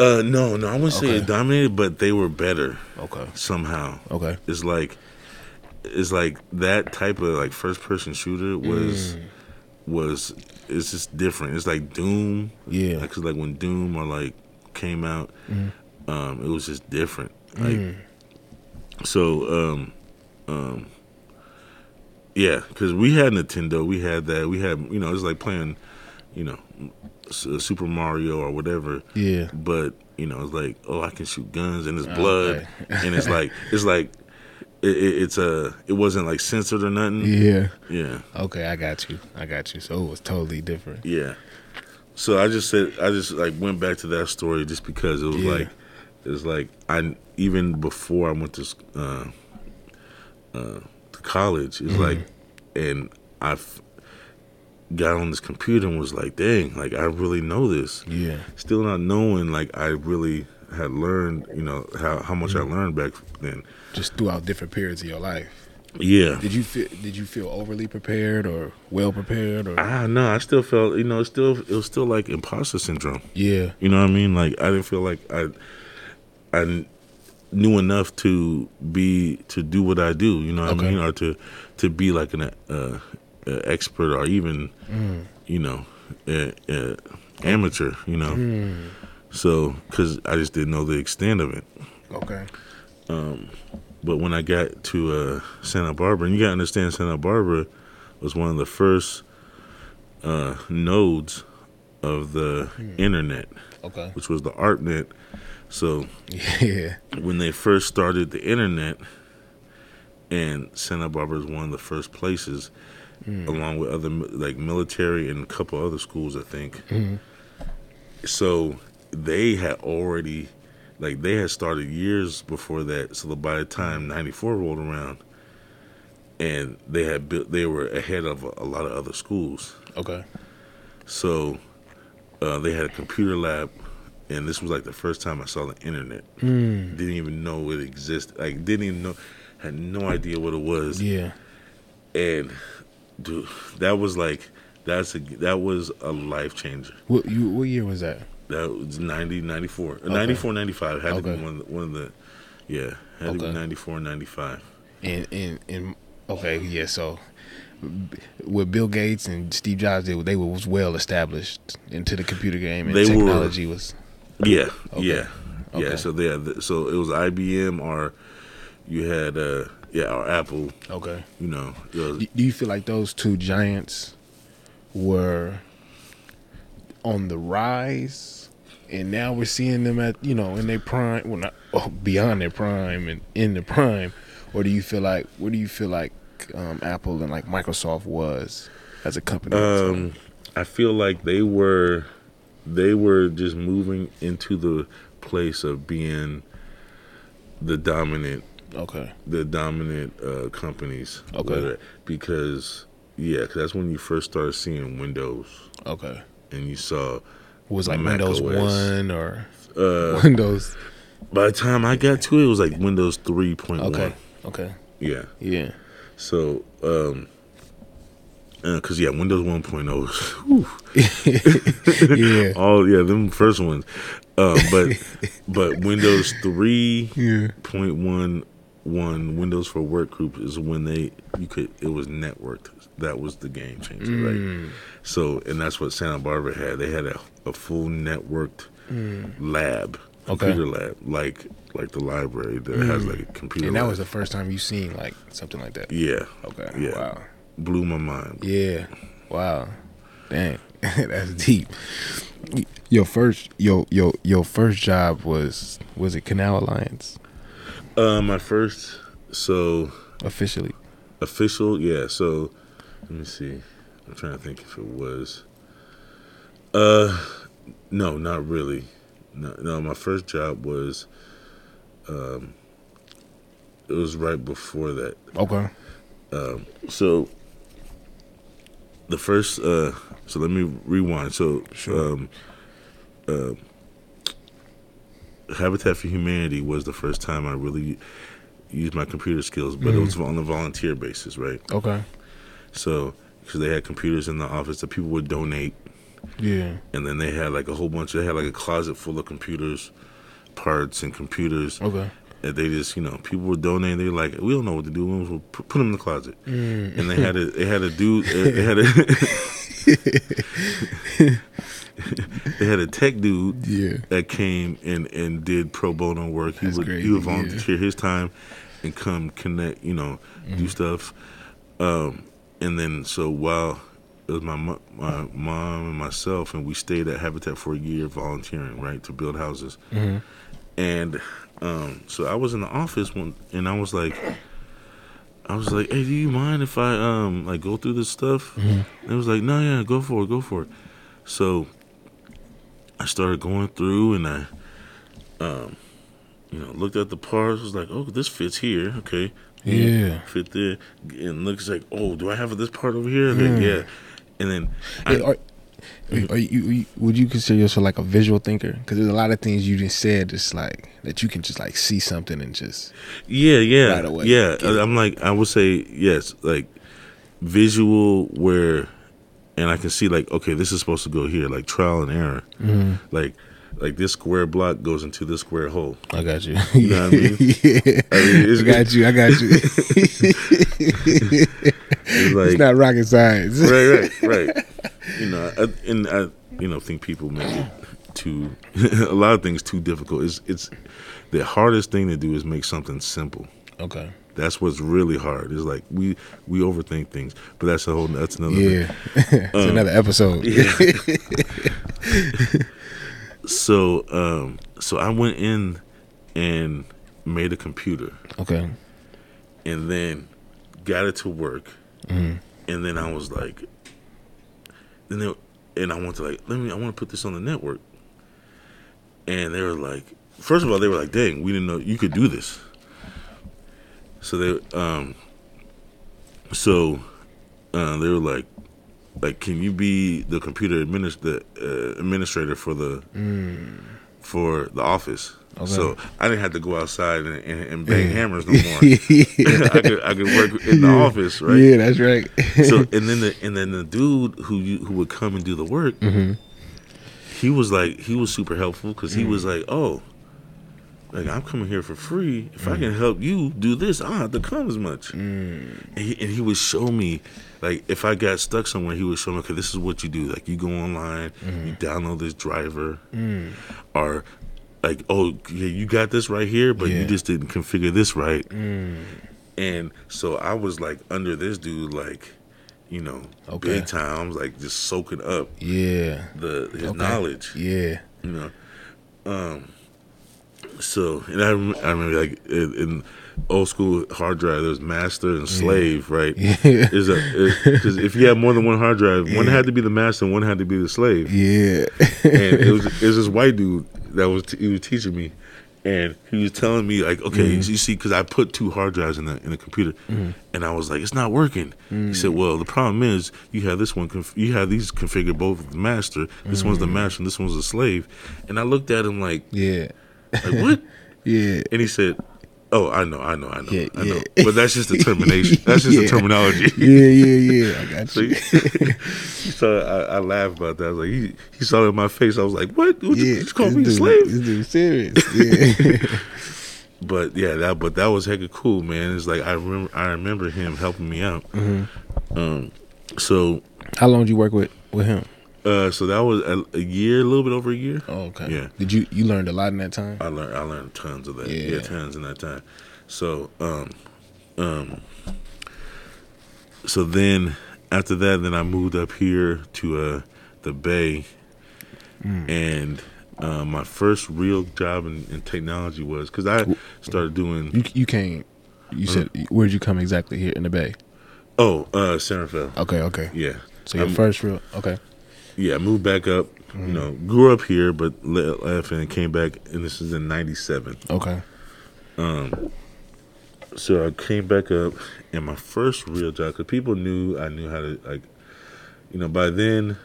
No, I wouldn't say it dominated, but they were better. Okay. Somehow. Okay. It's like that type of like first person shooter was it's just different. It's like Doom. Yeah. Because like when Doom came out, it was just different. Because we had Nintendo, we had that, it's like playing, Super Mario or whatever. Yeah. But it's like, oh, I can shoot guns and it's blood, and it wasn't like censored or nothing. Yeah. Yeah. Okay, I got you. So it was totally different. Yeah. So I just went back to that story just because it was I even before I went to college, it's and I've got on this computer and was like, dang, like I really know this. Yeah. Still not knowing I really had learned, how much I learned back then. Just throughout different periods of your life. Yeah. Did you feel overly prepared or well prepared? Or no, I still felt, it was still like imposter syndrome. Yeah. You know what I mean? Like I didn't feel like I knew enough to do what I do, what I mean? Or to be like an expert or even amateur, so because I just didn't know the extent of it. But when I got to Santa Barbara, and you gotta understand, Santa Barbara was one of the first nodes of the internet, which was the ARPANET. So when they first started the internet, and Santa Barbara is one of the first places. Along with other military and a couple other schools, I think. So they had already, they had started years before that. So by the time '94 rolled around, and they had built, they were ahead of a lot of other schools. Okay. So they had a computer lab, and this was the first time I saw the internet. Didn't even know it existed. Had no idea what it was. Yeah. And dude, that was a life changer. What year was that? That was 94. 94, 95. Had to be one of the had to be 94 and 95. So what Bill Gates and Steve Jobs did, they was well established into the computer game, and technology was. Yeah. Okay. Yeah. Okay. Yeah, so they had so it was IBM, or you had or Apple. Okay. Do you feel like those two giants were on the rise, and now we're seeing them at, in their prime, beyond their prime and in the prime, or do you feel like, what do you feel like Apple and Microsoft was as a company? I feel like they were just moving into the place of being the dominant. Okay. The dominant companies. Okay. Because, cause that's when you first started seeing Windows. Okay. And you saw was Windows OS. 1 or Windows. By the time I got to it, it was Windows 3.1. Okay. Okay. Yeah. Yeah. So, cause Windows 1.0. Yeah. Them first ones. But Windows 3.1. One Windows for Work Group is when it was networked. That was the game changer, right? So, and that's what Santa Barbara had. They had a full networked lab, computer lab, like the library that has a computer. And that was the first time you seen something like that. Yeah. Okay. Yeah. Wow. Blew my mind. Yeah. Wow. Dang, that's deep. Your first job was it Canal Alliance? My first, official, yeah. So, let me see. I'm trying to think if it was. No, not really. No, my first job was It was right before that. Okay. So the first, so let me rewind. So Habitat for Humanity was the first time I really used my computer skills, but it was on a volunteer basis, right? Okay. So, because they had computers in the office that people would donate. Yeah. And then they had like a whole bunch, they had like a closet full of computers, parts and computers. Okay. And they just, you know, people were donating. They were like, we don't know what to do. We'll put them in the closet. Mm. And they had a tech dude that came and did pro bono work. He would volunteer his time and come connect, you know, do stuff. And then so while it was my mom and myself, and we stayed at Habitat for a year volunteering, right, to build houses. Mm-hmm. And so I was in the office one, and I was like, hey, do you mind if I like go through this stuff? Mm-hmm. And it was like, no, yeah, go for it. So I started going through, and I, you know, looked at the parts. Was like, oh, this fits here, okay, fit there, and looks like, oh, do I have this part over here? Mm. Yeah, and then would you consider yourself like a visual thinker? Because there's a lot of things you just said, just like that you can just like see something and just right away. Yeah. I would say yes, like visual where, and I can see like, okay, this is supposed to go here, like trial and error, like this square block goes into this square hole. I got you. You know what I mean? I got you. It's, like, it's not rocket science. Right. You know, I think people make it too, a lot of things too difficult. It's the hardest thing to do is make something simple. Okay. That's what's really hard. It's like we overthink things, but that's another thing. It's another episode. Yeah. So I went in and made a computer. Okay. And then got it to work. Mm-hmm. And then I was like, I want to put this on the network. And they were like, first of all, they were like, dang, we didn't know you could do this. So they were like, can you be the computer administrator for the office? Okay. So I didn't have to go outside and bang hammers no more. I could work in the office, right? Yeah, that's right. So and then the dude who would come and do the work, he was super helpful because he was like, oh, like I'm coming here for free. If I can help you do this, I don't have to come as much. And he would show me. Like, if I got stuck somewhere, he would show me, okay, this is what you do. Like, you go online, you download this driver, or, like, oh, yeah, you got this right here, but you just didn't configure this right. And so I was, like, under this dude, like, you know, big time. I was, like, just soaking up his knowledge. Yeah. You know? So, and I remember, like, in old school hard drive, there's master and slave, right? Yeah. Because if you had more than one hard drive, one had to be the master and one had to be the slave. Yeah. And it was this white dude that he was teaching me, and he was telling me like, okay, you see, because I put two hard drives in the computer, and I was like, it's not working. He said, well, the problem is you have this one, you have these configured both with the master. This one's the master and this one's the slave. And I looked at him like, like what? Yeah. And he said, oh, I know. Yeah, I know. But that's just the termination. That's just the terminology. Yeah. I got you. So I laughed about that. I was like, he saw it in my face. I was like, what? You just called me a slave? This dude's serious. Yeah. But yeah, that was hecka cool, man. It's like I remember him helping me out. Mm-hmm. So how long did you work with him? So that was a year, a little bit over a year. Oh, okay. Yeah. Did you learned a lot in that time? I learned tons of that. Yeah, tons in that time. So, so then after that, then I moved up here to the Bay, and my first real job in technology was because I started doing. You came. You said where'd you come exactly here in the Bay? Oh, Sarafield. Okay. Yeah. So your first real okay. Yeah, I moved back up, you know, grew up here, but left and came back, and this is in 97. Okay. So I came back up, and my first real job, because people knew I knew how to, like, you know, by then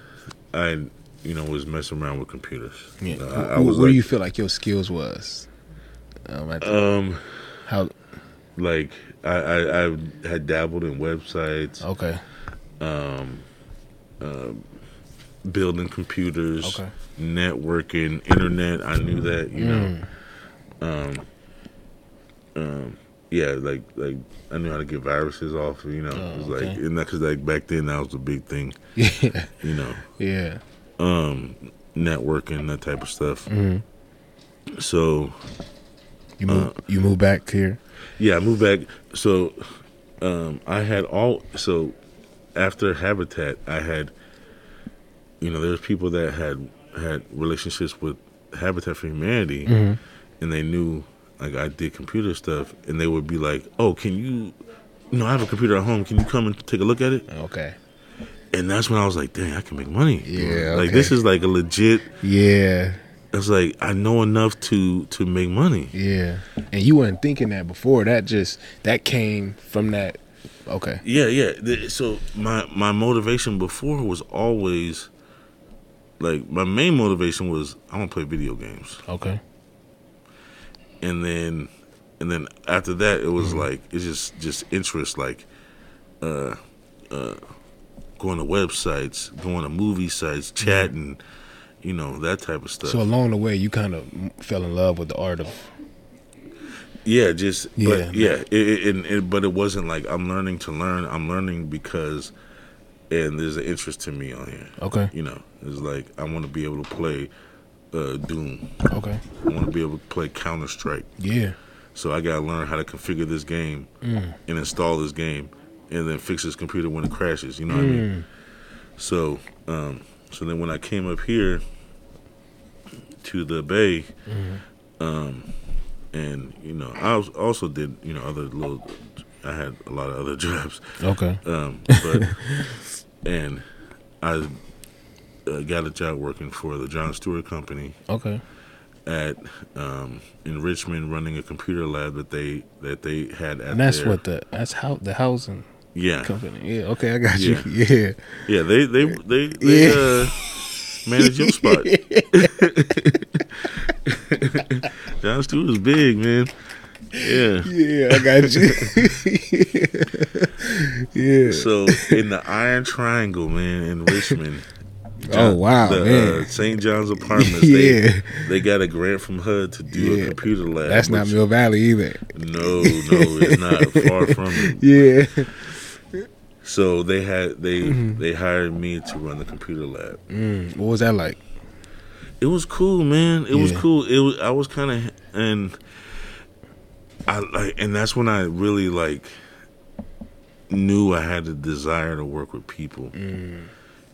I, you know, was messing around with computers. Yeah. You know, I was where like, do you feel like your skills was? How? Like, I had dabbled in websites. Okay. Building computers. Okay. Networking, internet. I knew that, you know. Yeah, like I knew how to get viruses off, you know. Oh, it was okay. Like, and that, cause like back then that was the big thing. Yeah. You know. Yeah. Networking, that type of stuff. Mm-hmm. So. You moved back here. Yeah, I moved back. So, I had all. So, after Habitat, I had. You know, there's people that had relationships with Habitat for Humanity, mm-hmm. and they knew. Like, I did computer stuff, and they would be like, oh, can you, you know, I have a computer at home. Can you come and take a look at it? Okay. And that's when I was like, dang, I can make money. Yeah. Like, okay. This is like a legit. Yeah. It's like, I know enough to make money. Yeah. And you weren't thinking that before. That came from that. Okay. Yeah, yeah. So my motivation before was always, like, my main motivation was, I want to play video games. Okay. And then after that, it was mm-hmm. like, it's just interest, like going to websites, going to movie sites, chatting, mm-hmm. you know, that type of stuff. So along the way, you kind of fell in love with the art of. Yeah, just yeah, but, yeah. But it wasn't like I'm learning to learn. I'm learning because, and there's an interest to me on here. Okay, you know, it's like I want to be able to play. Doom. Okay. I want to be able to play Counter-Strike. Yeah. So I got to learn how to configure this game and install this game and then fix this computer when it crashes. You know what I mean? So so then when I came up here to the Bay, and, you know, I also did, you know, other little, I had a lot of other jobs. Okay. But, and I got a job working for the John Stewart Company. Okay. At in Richmond, running a computer lab that they had at. And that's their, what the that's how the housing. Yeah. Company. Yeah. Okay, I got yeah. you. Yeah. Yeah. They yeah. Manage your spot. John Stewart is big, man. Yeah. Yeah, I got you. Yeah. So in the Iron Triangle, man, in Richmond. John, oh wow! The St. John's Apartments. Yeah. They got a grant from HUD to do a computer lab. That's not Mill Valley either. No, it's not far from it. Yeah. So they hired me to run the computer lab. What was that like? It was cool, man. It was cool. It was, I was kind of and that's when I really like knew I had the desire to work with people.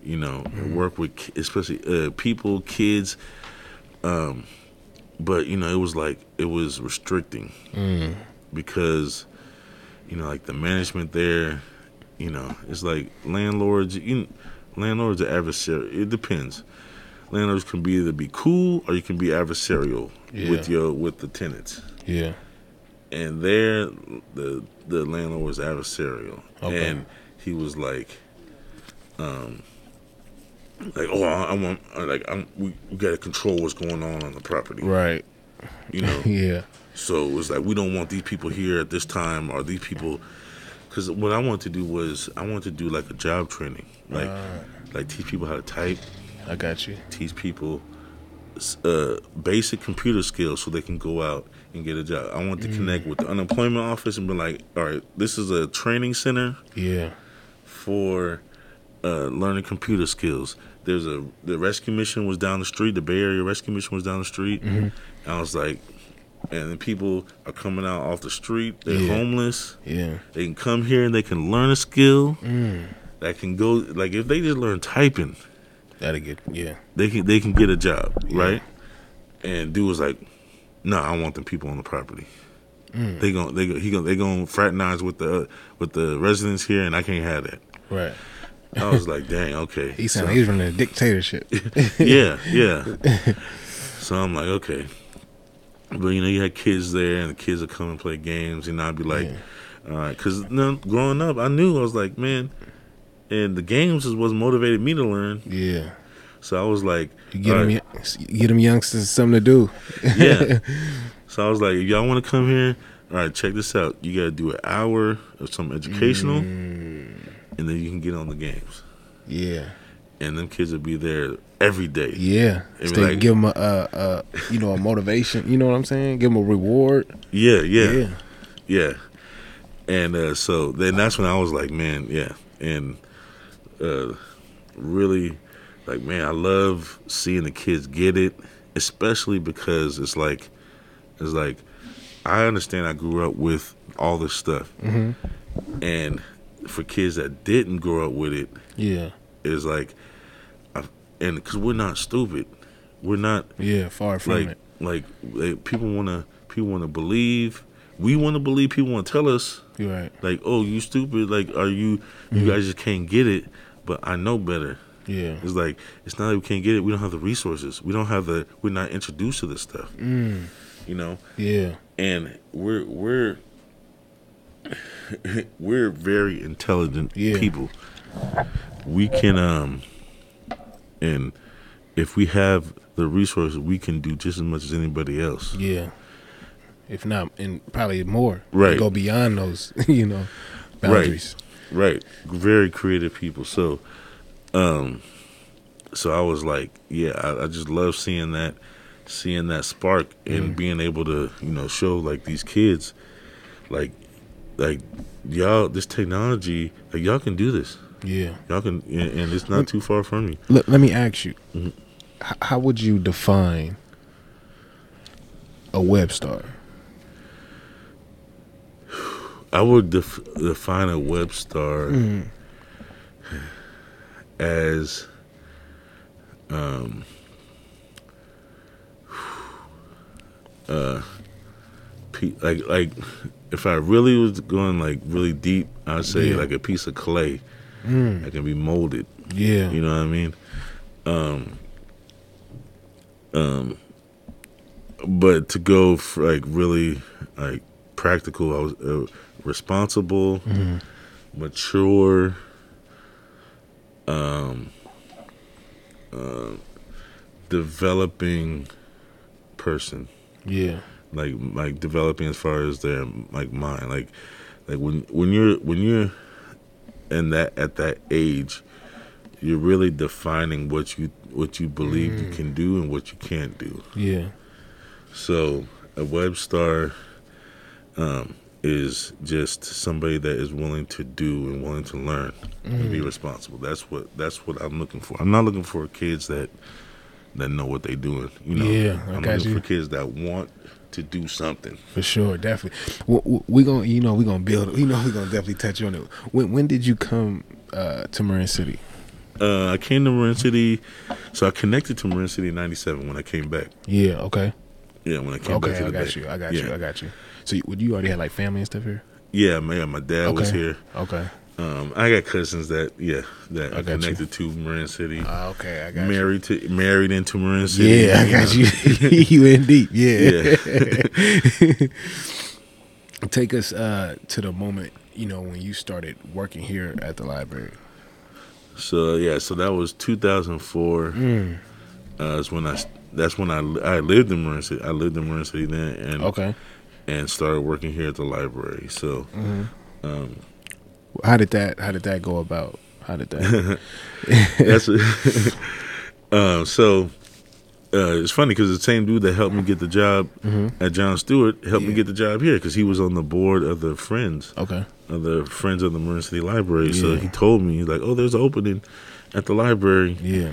You know, work with especially people, kids, but you know, it was restricting because, you know, like the management there, you know, it's like landlords. Landlords are adversarial. It depends. Landlords can be either be cool or you can be adversarial with the tenants. Yeah, and there the landlord was adversarial, okay. And he was like, like, oh, we gotta control what's going on the property, right? You know, yeah. So it was like, we don't want these people here at this time, or these people, because what I wanted to do was I wanted to do like a job training, like teach people how to type. I got you. Teach people basic computer skills so they can go out and get a job. I wanted to connect with the unemployment office and be like, all right, this is a training center. Yeah. For. Learning computer skills. The rescue mission was down the street. The Bay Area rescue mission was down the street. Mm-hmm. And I was like, and then people are coming out off the street. They're homeless. Yeah, they can come here and they can learn a skill that can go. Like if they just learn typing, that'll get They can get a job, right? And dude was like, no, I want them people on the property. They gonna fraternize with the residents here, and I can't have that. Right. I was like, dang, okay. He sounded like he's running a dictatorship. Yeah, yeah. So I'm like, okay. But, you know, you had kids there, and the kids would come and play games, and I'd be like, all right. Because growing up, I knew, I was like, man, and the games is what motivated me to learn. Yeah. So I was like, you get, them, right. Get them youngsters something to do. Yeah. So I was like, if y'all want to come here, all right, check this out. You got to do an hour of something educational, and then you can get on the games. Yeah. And them kids would be there every day. Yeah. So they like, give them a motivation. You know what I'm saying? Give them a reward. Yeah. And so then that's when I was like, man, yeah. And really, like, man, I love seeing the kids get it, especially because it's like I understand I grew up with all this stuff. Mm-hmm. And for kids that didn't grow up with it, yeah, it's like, and because we're not stupid. We're not. Yeah, far from it. Like people want to believe. We want to believe. People want to tell us. You're right. Like, oh, you stupid. Like, are you, mm-hmm. you guys just can't get it, but I know better. Yeah. It's like, it's not that we can't get it. We don't have the resources. We don't have the, we're not introduced to this stuff. Mm. You know? Yeah. And we're very intelligent people. We can, and if we have the resources, we can do just as much as anybody else. Yeah. If not, and probably more. Right. Go beyond those, boundaries. Right. Very creative people. So, so I was like, yeah, I just love seeing that spark and being able to, show like these kids, like y'all, this technology, like y'all can do this. Yeah. Y'all can, and it's not too far from you. Look, let me ask you, how would you define a web star? I would define a web star as like if I really was going like really deep, I'd say like a piece of clay that can be molded. Yeah, you know what I mean. But to go for, like really like practical, I was responsible, mature. Developing person. Yeah. Like developing as far as their like mind. Like when you're in that at that age, you're really defining what you believe you can do and what you can't do. Yeah. So a web star is just somebody that is willing to do and willing to learn and be responsible. That's what I'm looking for. I'm not looking for kids that know what they're doing. I'm looking for kids that want to do something. For sure, definitely. We're gonna build. We're gonna definitely touch on it. When did you come to Marin City? I came to Marin City, so I connected to Marin City in '97 when I came back. Yeah. Okay. Yeah, when I came back to the Bay. Okay, I got you. So you already had like family and stuff here? Yeah, man, my dad was here. Okay. I got cousins that I connected to Marin City. Okay, I got married into Marin City. Yeah, I got you. You in deep. Yeah. Take us to the moment when you started working here at the library. So so that was 2004. Is when I lived in Marin City. I lived in Marin City then, and and started working here at the library. So, how did that go about? That's it's funny because the same dude that helped me get the job at John Stewart helped me get the job here because he was on the board of the Friends. Okay. Of the Friends of the Marin City Library. Yeah. So he told me, he's like, "Oh, there's an opening at the library." Yeah.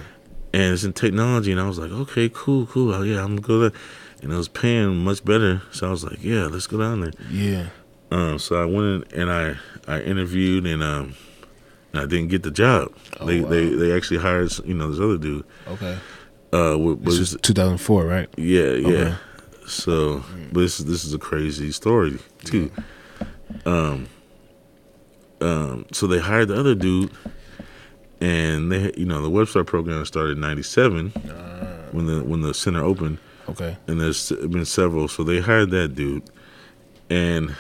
And it's in technology, and I was like, okay, cool. I'm gonna go there. And it was paying much better, so I was like, yeah, let's go down there. Yeah. So I went in and I interviewed, and I didn't get the job. Oh, they actually hired this other dude. Okay. This is 2004, right? Yeah, yeah. Okay. So, but this is a crazy story too. Yeah. So they hired the other dude. And they, the Webstar program started in '97 when the center opened. Okay. And there's been several. So they hired that dude, and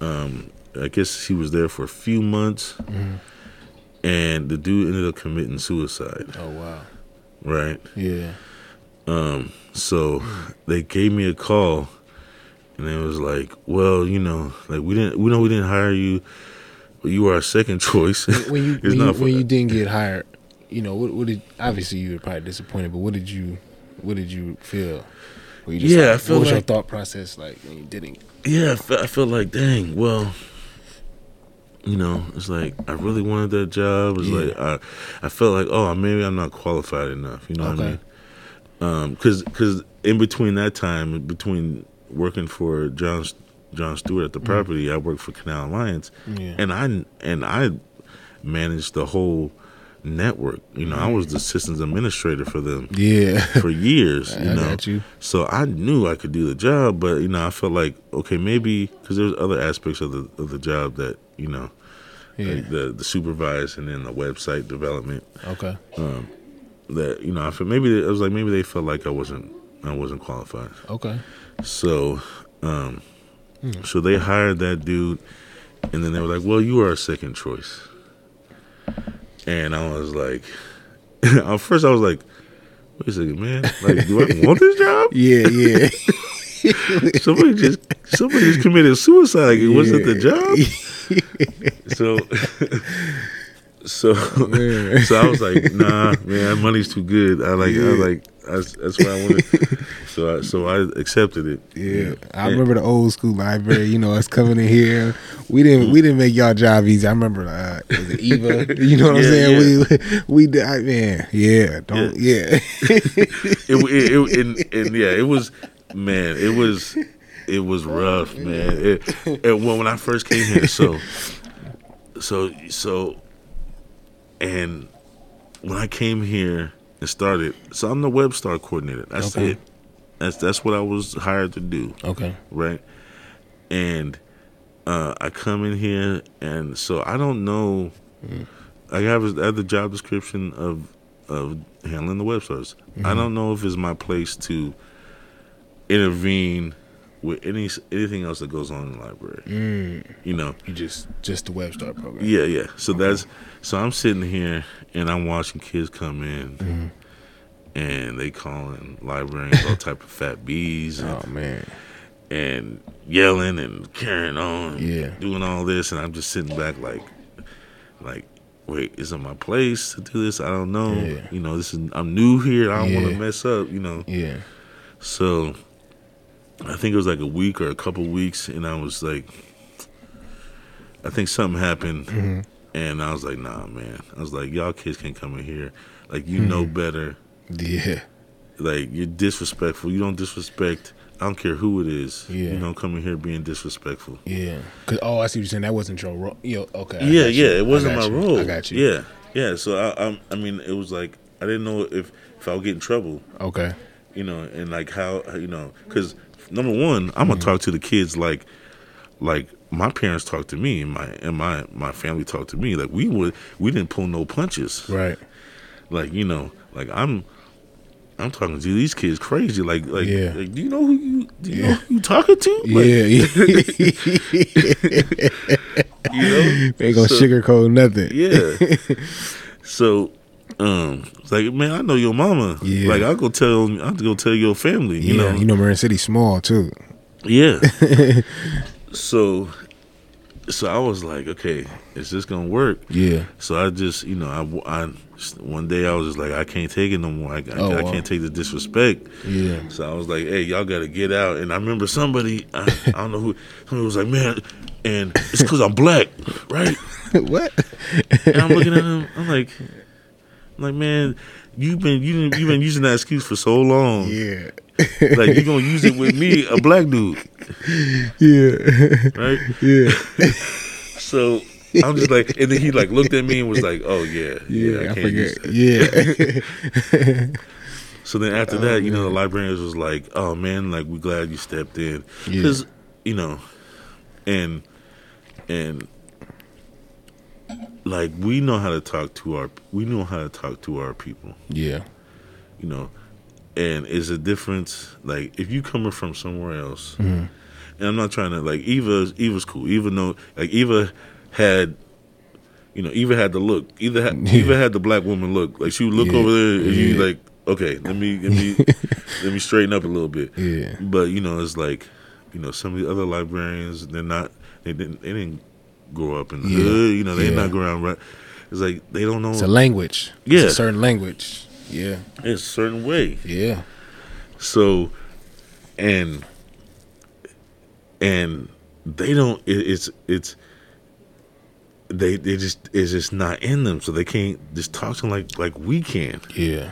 I guess he was there for a few months, mm-hmm. and the dude ended up committing suicide. Oh, wow. Right? Yeah. So they gave me a call, and it was like, well, you know, like we didn't hire you, but you were our second choice. When you didn't get hired, you know, obviously you were probably disappointed, but what did you feel? What was your thought process like when you didn't? Yeah, I felt like, dang, well, you know, it's like I really wanted that job. It's like I felt like, oh, maybe I'm not qualified enough. You know what I mean? Because in between that time, between working for John Stewart at the property, I worked for Canal Alliance, and I managed the whole network. You know, I was the systems administrator for them. Yeah, for years. You know, so I knew I could do the job, but you know, I felt like, okay, maybe because there was other aspects of the job that, you know, like the supervise and then the website development. Okay. That, you know, I felt maybe they felt like I wasn't qualified. Okay. So, so they hired that dude, and then they were like, well, you are our second choice. And I was like, at first I was like, wait a second, man, like, do I want this job? Yeah. somebody just committed suicide. It wasn't the job. So I was like, nah, man, money's too good. That's what I wanted. So I accepted it. Yeah, I remember the old school library. You know, us coming in here, we didn't make y'all job easy. I remember was it Eva. You know what I'm saying? Yeah. It was rough, man. When I first came here, and when I came here and started, so I'm the Webstar coordinator. That's it. That's what I was hired to do. Okay. Right? And I come in here, and so I don't know. I have the job description of handling the websites. Mm-hmm. I don't know if it's my place to intervene with anything else that goes on in the library. You know, you just the Webstar program. Yeah. So so I'm sitting here and I'm watching kids come in, and they calling librarians all type of fat bees. And, and yelling and carrying on, and doing all this, and I'm just sitting back like, wait, is it my place to do this? I don't know. Yeah. You know, I'm new here. I don't want to mess up. You know. Yeah. So I think it was like a week or a couple weeks, and I was like, I think something happened, and I was like, nah, man. I was like, y'all kids can't come in here. Like, you know better. Yeah. Like, you're disrespectful. You don't disrespect. I don't care who it is. Yeah. You don't come in here being disrespectful. Yeah. Cause, I see what you're saying. That wasn't your role. Okay. It wasn't my role. I got you. Yeah. So, I mean, it was like, I didn't know if I would get in trouble. Okay. You know, and like how, you know, because number one, I'm gonna talk to the kids like my parents talked to me, and my family talked to me. Like we didn't pull no punches, right? Like, you know, like I'm talking to these kids crazy. Like do you know who you talking to? Like, you know, they ain't gonna sugarcoat nothing. Yeah. So. It's like, man, I know your mama. Yeah. Like, I'll go tell your family. You know. You know, Marin City's small too. Yeah. so I was like, okay, is this gonna work? Yeah. So I just, you know, I one day I was just like, I can't take it no more. I can't take the disrespect. Yeah. So I was like, hey, y'all gotta get out. And I remember I don't know who. Somebody was like, man, and it's because I'm black, right? What? And I'm looking at him. I'm like. Like, man, you've been using that excuse for so long. Yeah. Like, you're going to use it with me, a black dude. Yeah. Right? Yeah. So, I'm just like, and then he, like, looked at me and was like, oh, yeah. Yeah, I can't use that. Yeah. So then after that, you know, the librarians was like, oh, man, like, we're glad you stepped in. Because, you know, and like we know how to talk to our people. Yeah. You know, And it's a difference, like, if you coming from somewhere else, mm-hmm. and I'm not trying to, like, Eva's cool. Eva know, like, Eva had the look. Eva had the black woman look. Like, she would look over there, and you like, okay, let me straighten up a little bit. Yeah. But, you know, it's like, you know, some of the other librarians, they didn't grow up in the hood. You know, they're not growing up. It's like, they don't know. It's a language. Yeah. It's a certain language. Yeah. It's a certain way. Yeah. So, and they don't, it's just not in them. So they can't just talk to them like we can. Yeah.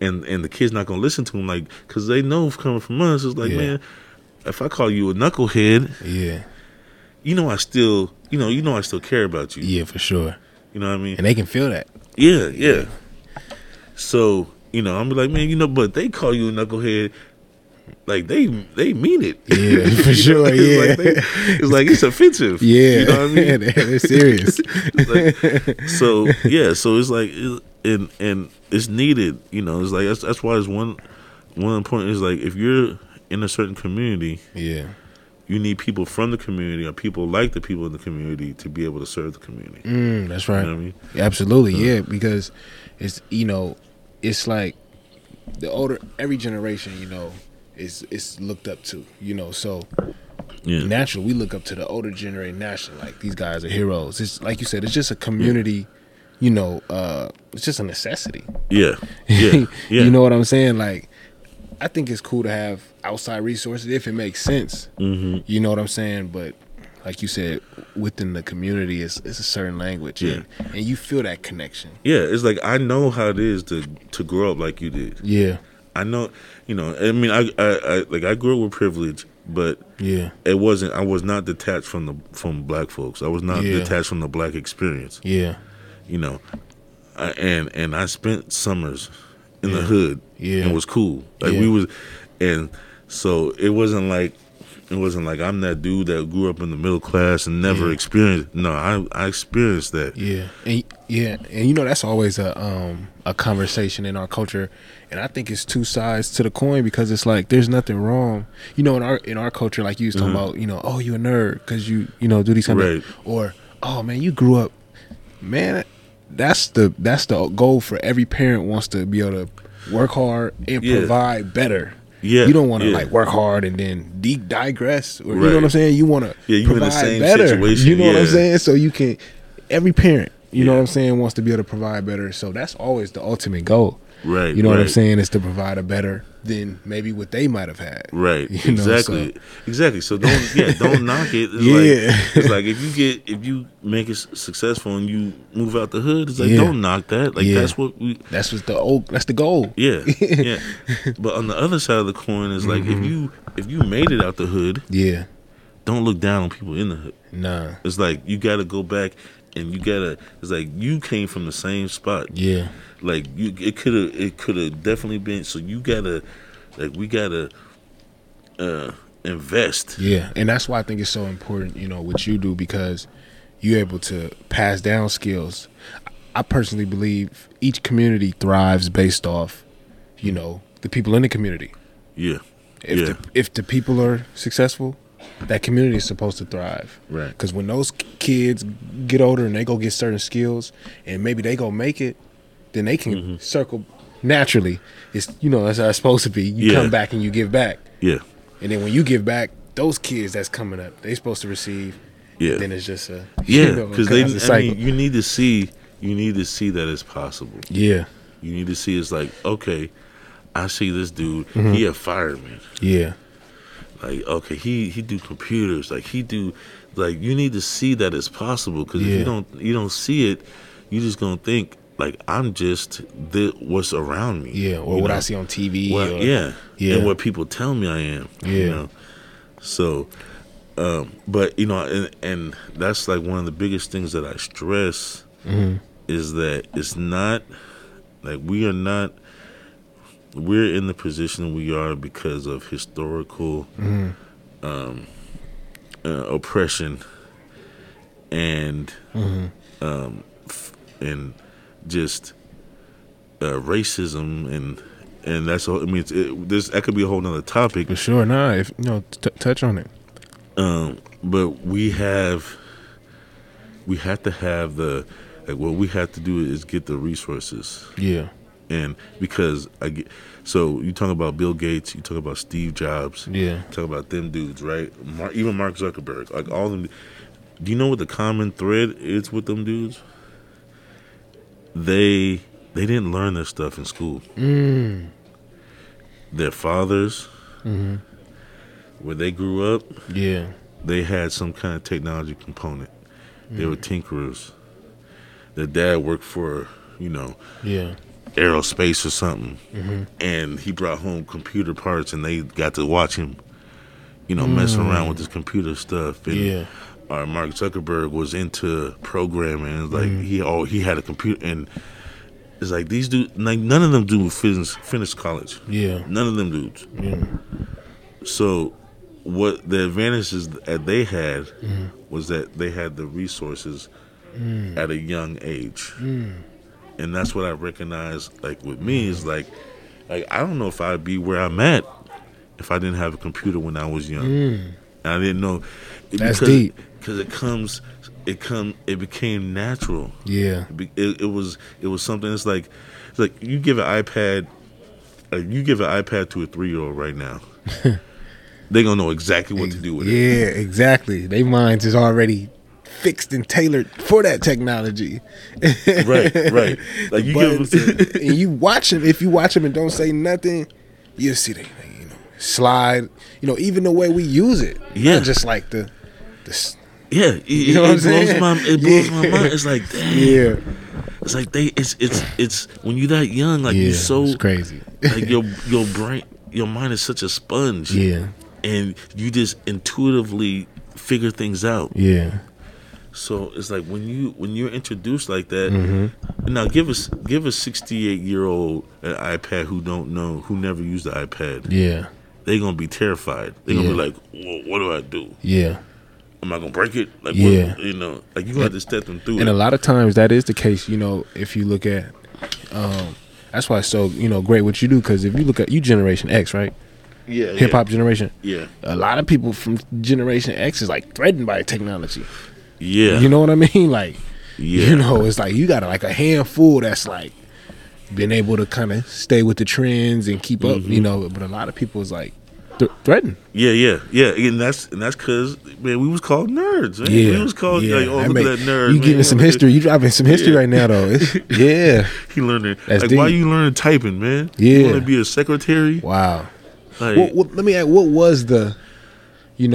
And the kid's not going to listen to them, like, because they know coming from us, it's like, man, if I call you a knucklehead, you know I still care about you. Yeah, for sure. You know what I mean? And they can feel that. Yeah, yeah. So, you know, I'm like, man, you know, but they call you a knucklehead, like, they mean it. Yeah, for sure, yeah. It's like, it's offensive. Yeah. You know what I mean? They're serious. So it's like, and it's needed, you know, it's like, that's why it's one important is, like, if you're in a certain community, you need people from the community or people like the people in the community to be able to serve the community. That's right. You know what I mean? Absolutely, because it's, you know, it's like the older, every generation, you know, it's looked up to, you know, so naturally we look up to the older generation naturally, like, these guys are heroes. It's like you said, it's just a community. You know, it's just a necessity. Yeah. You know what I'm saying? Like, I think it's cool to have outside resources if it makes sense. Mm-hmm. You know what I'm saying? But like you said, within the community, it's a certain language. Yeah. And you feel that connection. Yeah, it's like, I know how it is to grow up like you did. Yeah. I know, you know, I mean, I grew up with privilege, but I was not detached from black folks. I was not detached from the black experience. Yeah. You know, and I spent summers in the hood. Yeah. And it was cool. Like we was, and so it wasn't like I'm that dude that grew up in the middle class and never experienced. No, I experienced that. Yeah. And you know, that's always a conversation in our culture, and I think it's two sides to the coin, because it's like, there's nothing wrong. You know, in our culture, like you was talking about, you know, oh, you a nerd because you know, do these kind of things, or, oh man, you grew up, man. That's the goal for every parent, wants to be able to work hard and provide better. Yeah, you don't want to like work hard and then digress. Or, you know what I'm saying? You want to provide in the same better situation. You know what I'm saying? So you can. Every parent, you know what I'm saying, wants to be able to provide better. So that's always the ultimate goal. Right. You know what I'm saying? Is to provide a better than maybe what they might have had. Right. You know, exactly. So. Exactly. So don't knock it. It's like, it's like, if you make it successful and you move out the hood, it's like, don't knock that. Like that's the goal. Yeah. Yeah. But on the other side of the coin is like, if you made it out the hood, don't look down on people in the hood. Nah. It's like, you got to go back. And it's like, you came from the same spot. Yeah. Like, it could have definitely been, so you gotta, like, we gotta invest. Yeah, and that's why I think it's so important, you know, what you do, because you're able to pass down skills. I personally believe each community thrives based off, you know, the people in the community. Yeah. If the people are successful, that community is supposed to thrive. Right. Because when those kids get older and they go get certain skills and maybe they go make it, then they can circle naturally. It's, you know, that's how it's supposed to be. You come back and you give back. Yeah. And then when you give back, those kids that's coming up, they're supposed to receive. Yeah. Then it's just a, yeah, because you know, you need to see that it's possible. Yeah. You need to see, it's like, okay, I see this dude. He a fireman. Yeah. Like, okay, he do computers. Like, he do, like, you need to see that it's possible, because if you don't see it, you just gonna think, like, I'm just what's around me. Yeah, or what I see on TV. Well, or, yeah, and what people tell me I am. Yeah. You know? So, but, you know, and that's, like, one of the biggest things that I stress is that it's not, like, we're in the position we are because of historical oppression and and just racism and And that's all. I mean, that could be a whole nother topic. For sure, touch on it. But what we have to do is get the resources. Yeah. And because so you talk about Bill Gates, you talk about Steve Jobs, yeah, talk about them dudes, right? Even Mark Zuckerberg, like all them. Do you know what the common thread is with them dudes? They didn't learn this stuff in school. Mm. Their fathers, mm-hmm, where they grew up, yeah, they had some kind of technology component. Mm. They were tinkerers. Their dad worked for, aerospace or something, mm-hmm, and he brought home computer parts, and they got to watch him, messing around with this computer stuff. And, yeah. Mark Zuckerberg was into programming. Like he had a computer, and it's like these dudes. Like none of them dudes finish college. Yeah, none of them dudes. Yeah. So, what the advantages that they had was that they had the resources at a young age, and that's what I recognize. Like with me is like I don't know if I'd be where I'm at if I didn't have a computer when I was young. And I didn't know. That's deep. Because it became natural. Yeah, it was something. It's like you give an iPad to a 3-year-old right now, they are gonna know exactly what to do with it. Yeah, exactly. Their minds is already fixed and tailored for that technology. Right. Like you give them and you watch them. If you watch them and don't say nothing, you'll see they slide. Even the way we use it. Yeah, not just like the yeah, it blows my mind. It's like, damn. Yeah. It's like it's when you're that young, like you're so, it's crazy. Like your brain, your mind is such a sponge. Yeah. And you just intuitively figure things out. Yeah. So it's like when you're introduced like that. Mm-hmm. Now give a 68-year-old an iPad who never used the iPad. Yeah. They're going to be terrified. They're going to be like, well, what do I do? Yeah. Am I going to break it? Like, yeah. What, like you're going to have to step them through it. And a lot of times that is the case, if you look at, that's why it's so, great what you do. Because if you look at, you Generation X, right? Yeah. Hip-hop generation. Yeah. A lot of people from Generation X is like threatened by technology. Yeah. You know what I mean? Like, it's like you got like a handful that's like, been able to kind of stay with the trends and keep up, but a lot of people is like threatened. Yeah. And that's because, man, we was called nerds. Man. Yeah, we was called like, look at that nerd. You giving some history. You dropping some history right now, though. Yeah, he learned it. That's like deep. Why you learning typing, man? Yeah, you want to be a secretary? Wow. Like, let me ask, what was the, in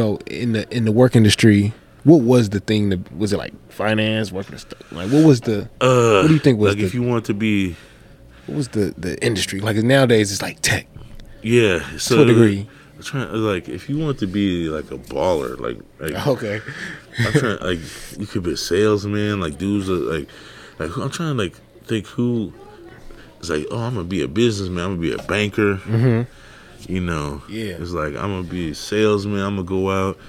the work industry? What was the thing that was it like finance working stuff? Like what was the? What do you think was like if you want to be? What was the industry? Like nowadays, it's like tech. Yeah. So to a degree. I'm trying, like, if you want to be like a baller, like okay. I'm trying, like, you could be a salesman. Like dudes, are, like I'm trying to like think who is like, oh, I'm gonna be a businessman. I'm gonna be a banker. Mm-hmm. Yeah. It's like I'm gonna be a salesman. I'm gonna go out.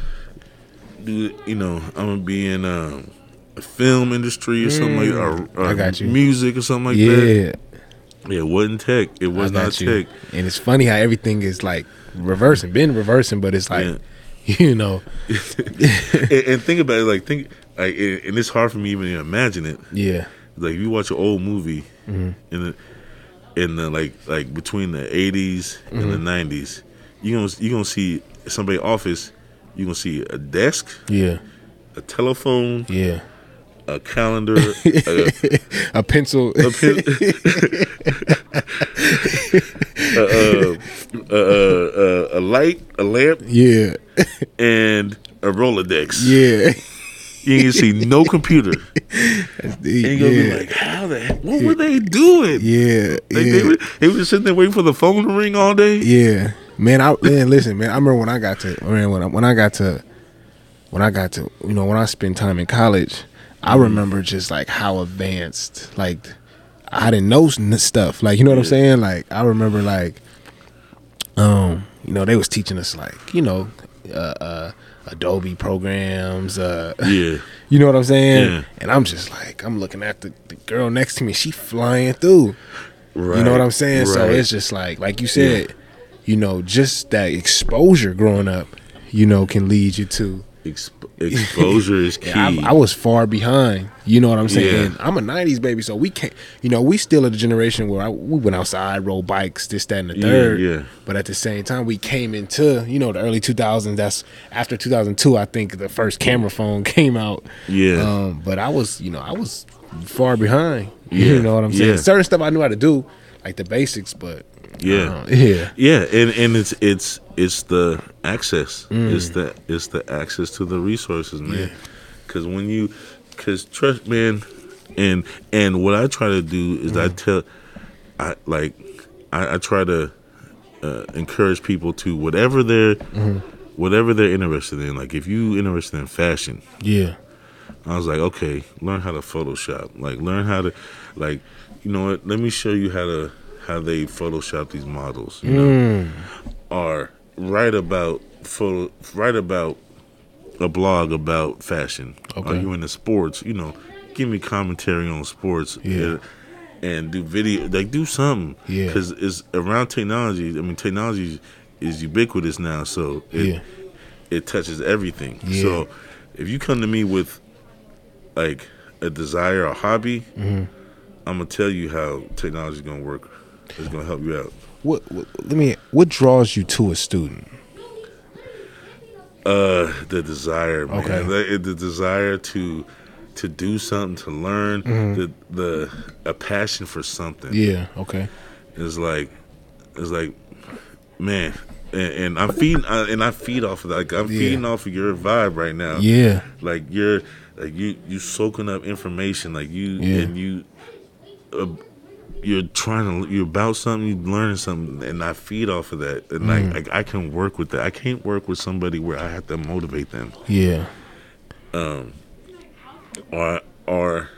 Do I'm gonna be in a film industry or something like that, or I got you. Music or something like that. Yeah. Yeah, it wasn't tech. It was not tech. And it's funny how everything is like been reversing, but it's like, and think about it. Like and it's hard for me even to imagine it. Yeah. Like if you watch an old movie, in the like between the 80s and the 90s, you gonna see somebody's office. You gonna see a desk. Yeah. A telephone. Yeah. A calendar, a pencil, a light, a lamp, yeah, and a Rolodex. Yeah, you ain't see no computer. That's deep. And you're gonna be like, how the heck? What were they doing? Yeah, like, they were just sitting there waiting for the phone to ring all day. Yeah, man. I remember when I got to when I spent time in college. I remember just like how advanced, like I didn't know stuff, like what I'm saying. Like I remember, like they was teaching us like Adobe programs, what I'm saying. Yeah. And I'm just like I'm looking at the girl next to me, she flying through, Right. You know what I'm saying? Right. So it's just like you said, you know, just that exposure growing up, you know, can lead you to. Exposure is key. I was far behind. You know what I'm saying? Yeah. And I'm a 90s baby, so we can't, you know, we still at a generation where we went outside, rode bikes, this, that, and the third. Yeah. But at the same time, we came into, you know, the early 2000s. That's after 2002, I think the first camera phone came out. Yeah. But I was, you know, far behind. Yeah. You know what I'm saying? Yeah. Certain stuff I knew how to do, like the basics, but. Yeah. And it's the access. It's the access to the resources, man. Because when you, trust, man, and what I try to do is I try to encourage people to whatever they're interested in. Like if you interested in fashion, I was like, okay, learn how to Photoshop. Like learn how to, like, you know what? Let me show you how they Photoshop these models, you know, or write about a blog about fashion. Okay. Are you into sports? You know, give me commentary on sports. Yeah. And do video, like do something. Yeah. Because it's around technology. I mean, technology is ubiquitous now, so it touches everything. Yeah. So if you come to me with like a desire, a hobby, I'm gonna tell you how technology is gonna work. It's gonna help you out. What draws you to a student? The desire, man. Okay. The desire to do something, to learn, the passion for something. Yeah. Okay. It's like, man, and I feed off of that. Like I'm feeding off of your vibe right now. Yeah. Like you're like you soaking up information. like you. You're you're about something, you're learning something, and I feed off of that, and I can work with that. I can't work with somebody where I have to motivate them. Yeah. Or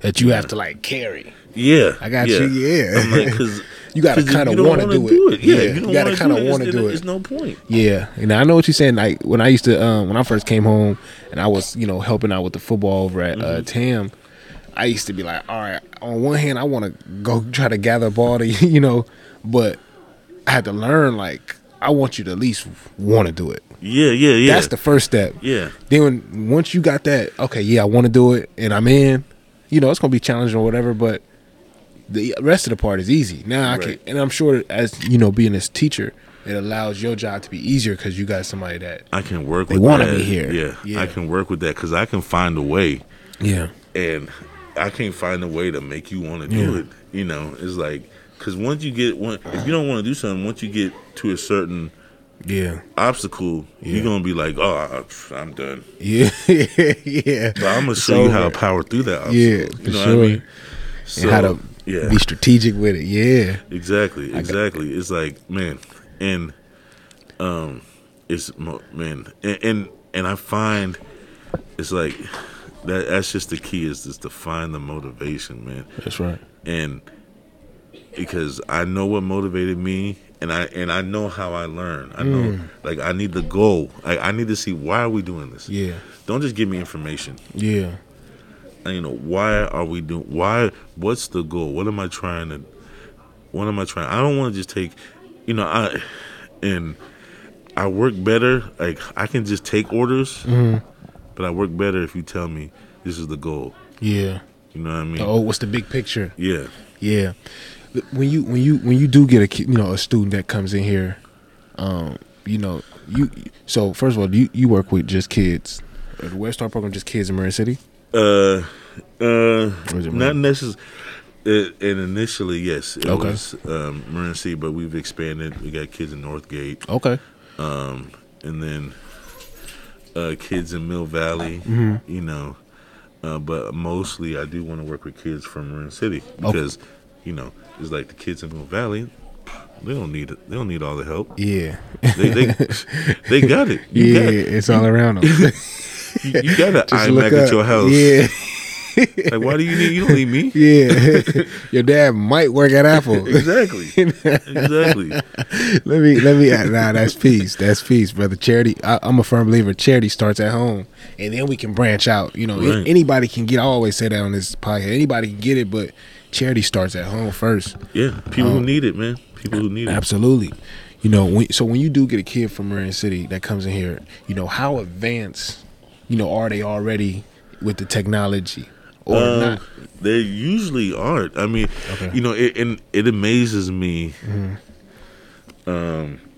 that you have to like carry. Yeah, I got you. Yeah, I'm like, cause you gotta kind of want to do it. Yeah, you gotta kind of want to do it. There's no point. Yeah, and I know what you're saying. Like when I used to, when I first came home, and I was, you know, helping out with the football over at TAM. I used to be like, all right, on one hand, I want to go try to gather a ball to, you know, but I had to learn, like, I want you to at least want to do it. Yeah. That's the first step. Yeah. Then once you got that, okay, yeah, I want to do it, and I'm in, you know, it's going to be challenging or whatever, but the rest of the part is easy. Now I can, and I'm sure as, you know, being this teacher, it allows your job to be easier because you got somebody that I can work with. They want to be here. Yeah, I can work with that because I can find a way. Yeah. And I can't find a way to make you want to do it. You know, it's like, because once you get one, if you don't want to do something, once you get to a certain obstacle, you're going to be like, oh, I'm done. Yeah. But I'm going to show you how to power through that obstacle. Yeah, for sure. What I mean? So, and how to be strategic with it. Yeah. Exactly. It's like, man, and it's, man, and I find it's like, that's just the key, is just to find the motivation, man. That's right. And because I know what motivated me, and I know how I learn. I know, like, I need the goal. I need to see, why are we doing this? Yeah. Don't just give me information. Yeah. And, you know, why are we doing? Why? What's the goal? What am I trying to? I don't want to just take, you know, I work better. Like I can just take orders. But I work better if you tell me this is the goal. Yeah. You know what I mean? Oh, what's the big picture? Yeah. Yeah. When you do get a kid, you know, a student that comes in here, you know, so first of all, do you work with just kids? Or the Webstar program, just kids in Marin City? Not necessarily. And initially, yes, it was Marin City, but we've expanded. We got kids in Northgate. Okay. And then kids in Mill Valley, you know, but mostly I do want to work with kids from Marin City because, you know, it's like the kids in Mill Valley, they don't need all the help. Yeah, they got it. It's all around them. You got an iMac at your house. Yeah. Like, why do you need? You don't need me. Yeah, your dad might work at Apple. Exactly. Let me. Nah, that's peace. That's peace, brother. Charity. I'm a firm believer. Charity starts at home, and then we can branch out. You know, anybody can get. I always say that on this podcast. Anybody can get it, but charity starts at home first. Yeah, people who need it, man. People who need it. Absolutely. You know, when you do get a kid from Marin City that comes in here, you know, how advanced, you know, are they already with the technology or not? They usually aren't. I mean, okay. You know, it amazes me. Mm-hmm.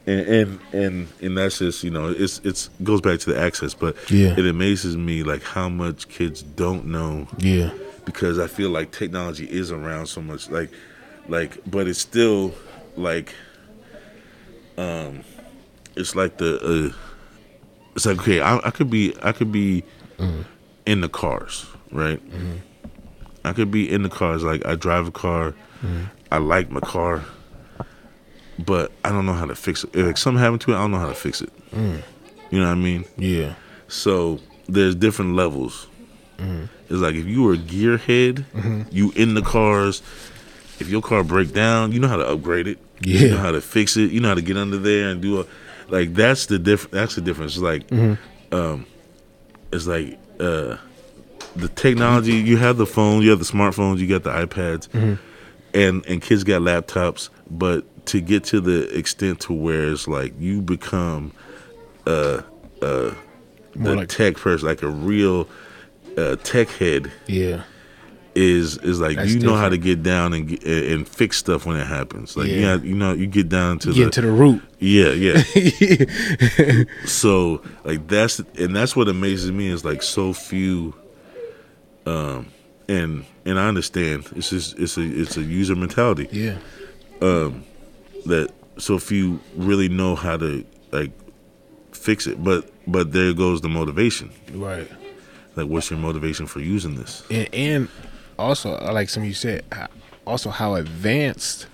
And that's just, you know, it's goes back to the access, but yeah. It amazes me like how much kids don't know. Yeah. Because I feel like technology is around so much, like but it's still like it's like the it's like, okay, I could be in the cars, right? Mm-hmm. I could be in the cars, like I drive a car, mm-hmm. I like my car, but I don't know how to fix it. If like, something happened to it, I don't know how to fix it. Mm. You know what I mean? Yeah. So there's different levels. Mm-hmm. It's like if you were a gearhead, mm-hmm. you in the cars. If your car break down, you know how to upgrade it. Yeah. You know how to fix it. You know how to get under there and do a, like that's the difference. It's like, mm-hmm. It's like the technology. You have the phone. You have the smartphones. You got the iPads, mm-hmm. and kids got laptops, but. To get to the extent to where it's like you become the like tech person, like a real tech head, yeah, is like that's you know different. How to get down and fix stuff when it happens. Like yeah. You know you get down to the root. Yeah, yeah. So like that's what amazes me is like so few. And I understand it's just it's a user mentality. Yeah. That so few really know how to like fix it, but there goes the motivation, right? Like, what's your motivation for using this? And also, like some of you said, also how advanced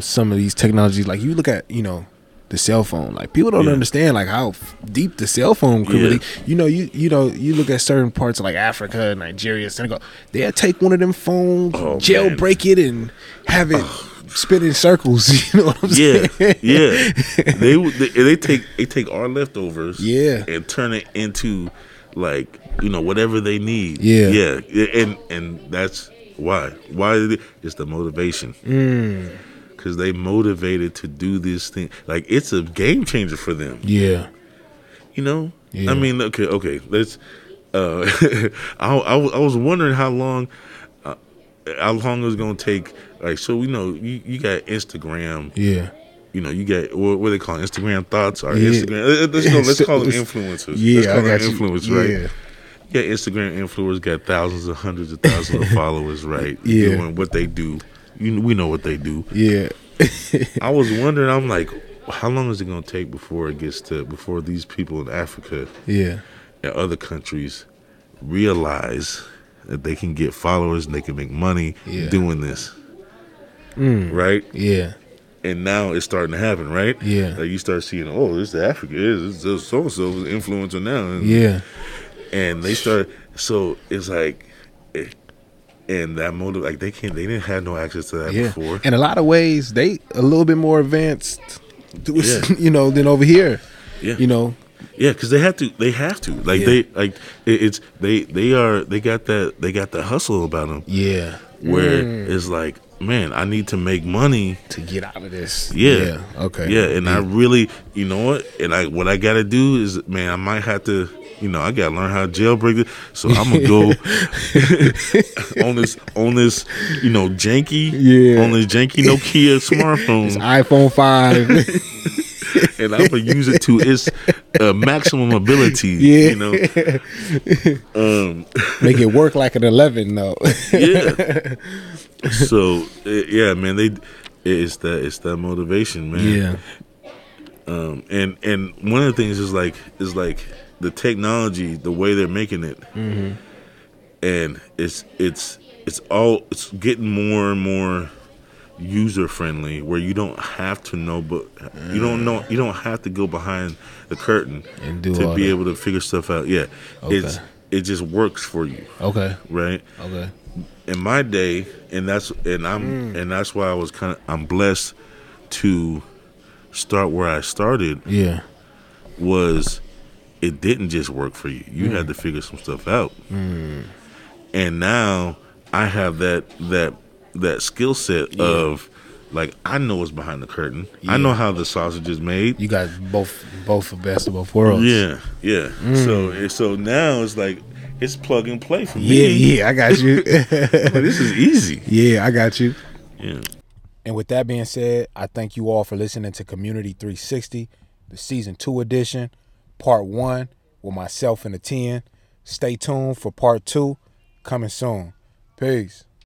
some of these technologies. Like you look at, you know, the cell phone. Like people don't yeah. understand like how deep the cell phone could really. Yeah. You know, you look at certain parts of like Africa, Nigeria, Senegal. They'll take one of them phones, jailbreak it, and have it. Spinning circles, you know what I'm yeah, saying? Yeah, yeah. They take our leftovers, yeah, and turn it into like you know whatever they need, yeah, yeah. And that's why it's the motivation, because they motivated to do this thing. Like it's a game changer for them, yeah. You know, yeah. I mean, okay. Let's. I was wondering how long it was gonna take. Like, so we know you got Instagram. Yeah. You know, you got, what they call it? Instagram thoughts or yeah. Instagram. Let's call them influencers. Yeah, let's call them influencers, right? Yeah. Yeah, Instagram influencers got thousands and hundreds of thousands of followers, right? Yeah. Doing what they do. We know what they do. Yeah. I was wondering, I'm like, how long is it going to take before these people in Africa yeah. and other countries realize that they can get followers and they can make money yeah. doing this? Mm, right? Yeah. And now it's starting to happen, right? Yeah. Like you start seeing, oh, this is Africa. This is so-and-so is an influencer now. And, yeah. And they start, so it's like, and that motive, like they didn't have no access to that yeah. before. In a lot of ways, they a little bit more advanced, yeah. you know, than over here. Yeah. You know? Yeah, because they have to. Like yeah. they got the hustle about them. Yeah. Where it's like, man, I need to make money to get out of this. Yeah. Yeah. Okay. Yeah. And yeah. I really, you know what? And what I got to do is, man, I might have to, you know, I got to learn how to jailbreak it. So I'm going to go on this, you know, janky, yeah. on this janky Nokia smartphone. This iPhone 5. And I'm going to use it to its maximum ability, yeah. you know. Make it work like an 11, though. Yeah. So yeah, man, it's that motivation, man. Yeah. And one of the things is like the technology, the way they're making it, mm-hmm. and it's getting more and more user friendly, where you don't have to know, but you don't have to go behind the curtain and be able to figure stuff out. Yeah, okay. It just works for you. Okay. Right. Okay. In my day, and that's why I was I'm blessed to start where I started. Yeah, was it didn't just work for you? You had to figure some stuff out. And now I have that that skill set of like, I know what's behind the curtain. I know how the sausage is made. You got both the best of both worlds. Yeah. So now it's like, it's plug and play for me. Yeah, I got you. But this is easy. Yeah, I got you. Yeah. And with that being said, I thank you all for listening to Community 360, the Season 2 edition, Part 1, with myself and the 10. Stay tuned for Part 2, coming soon. Peace.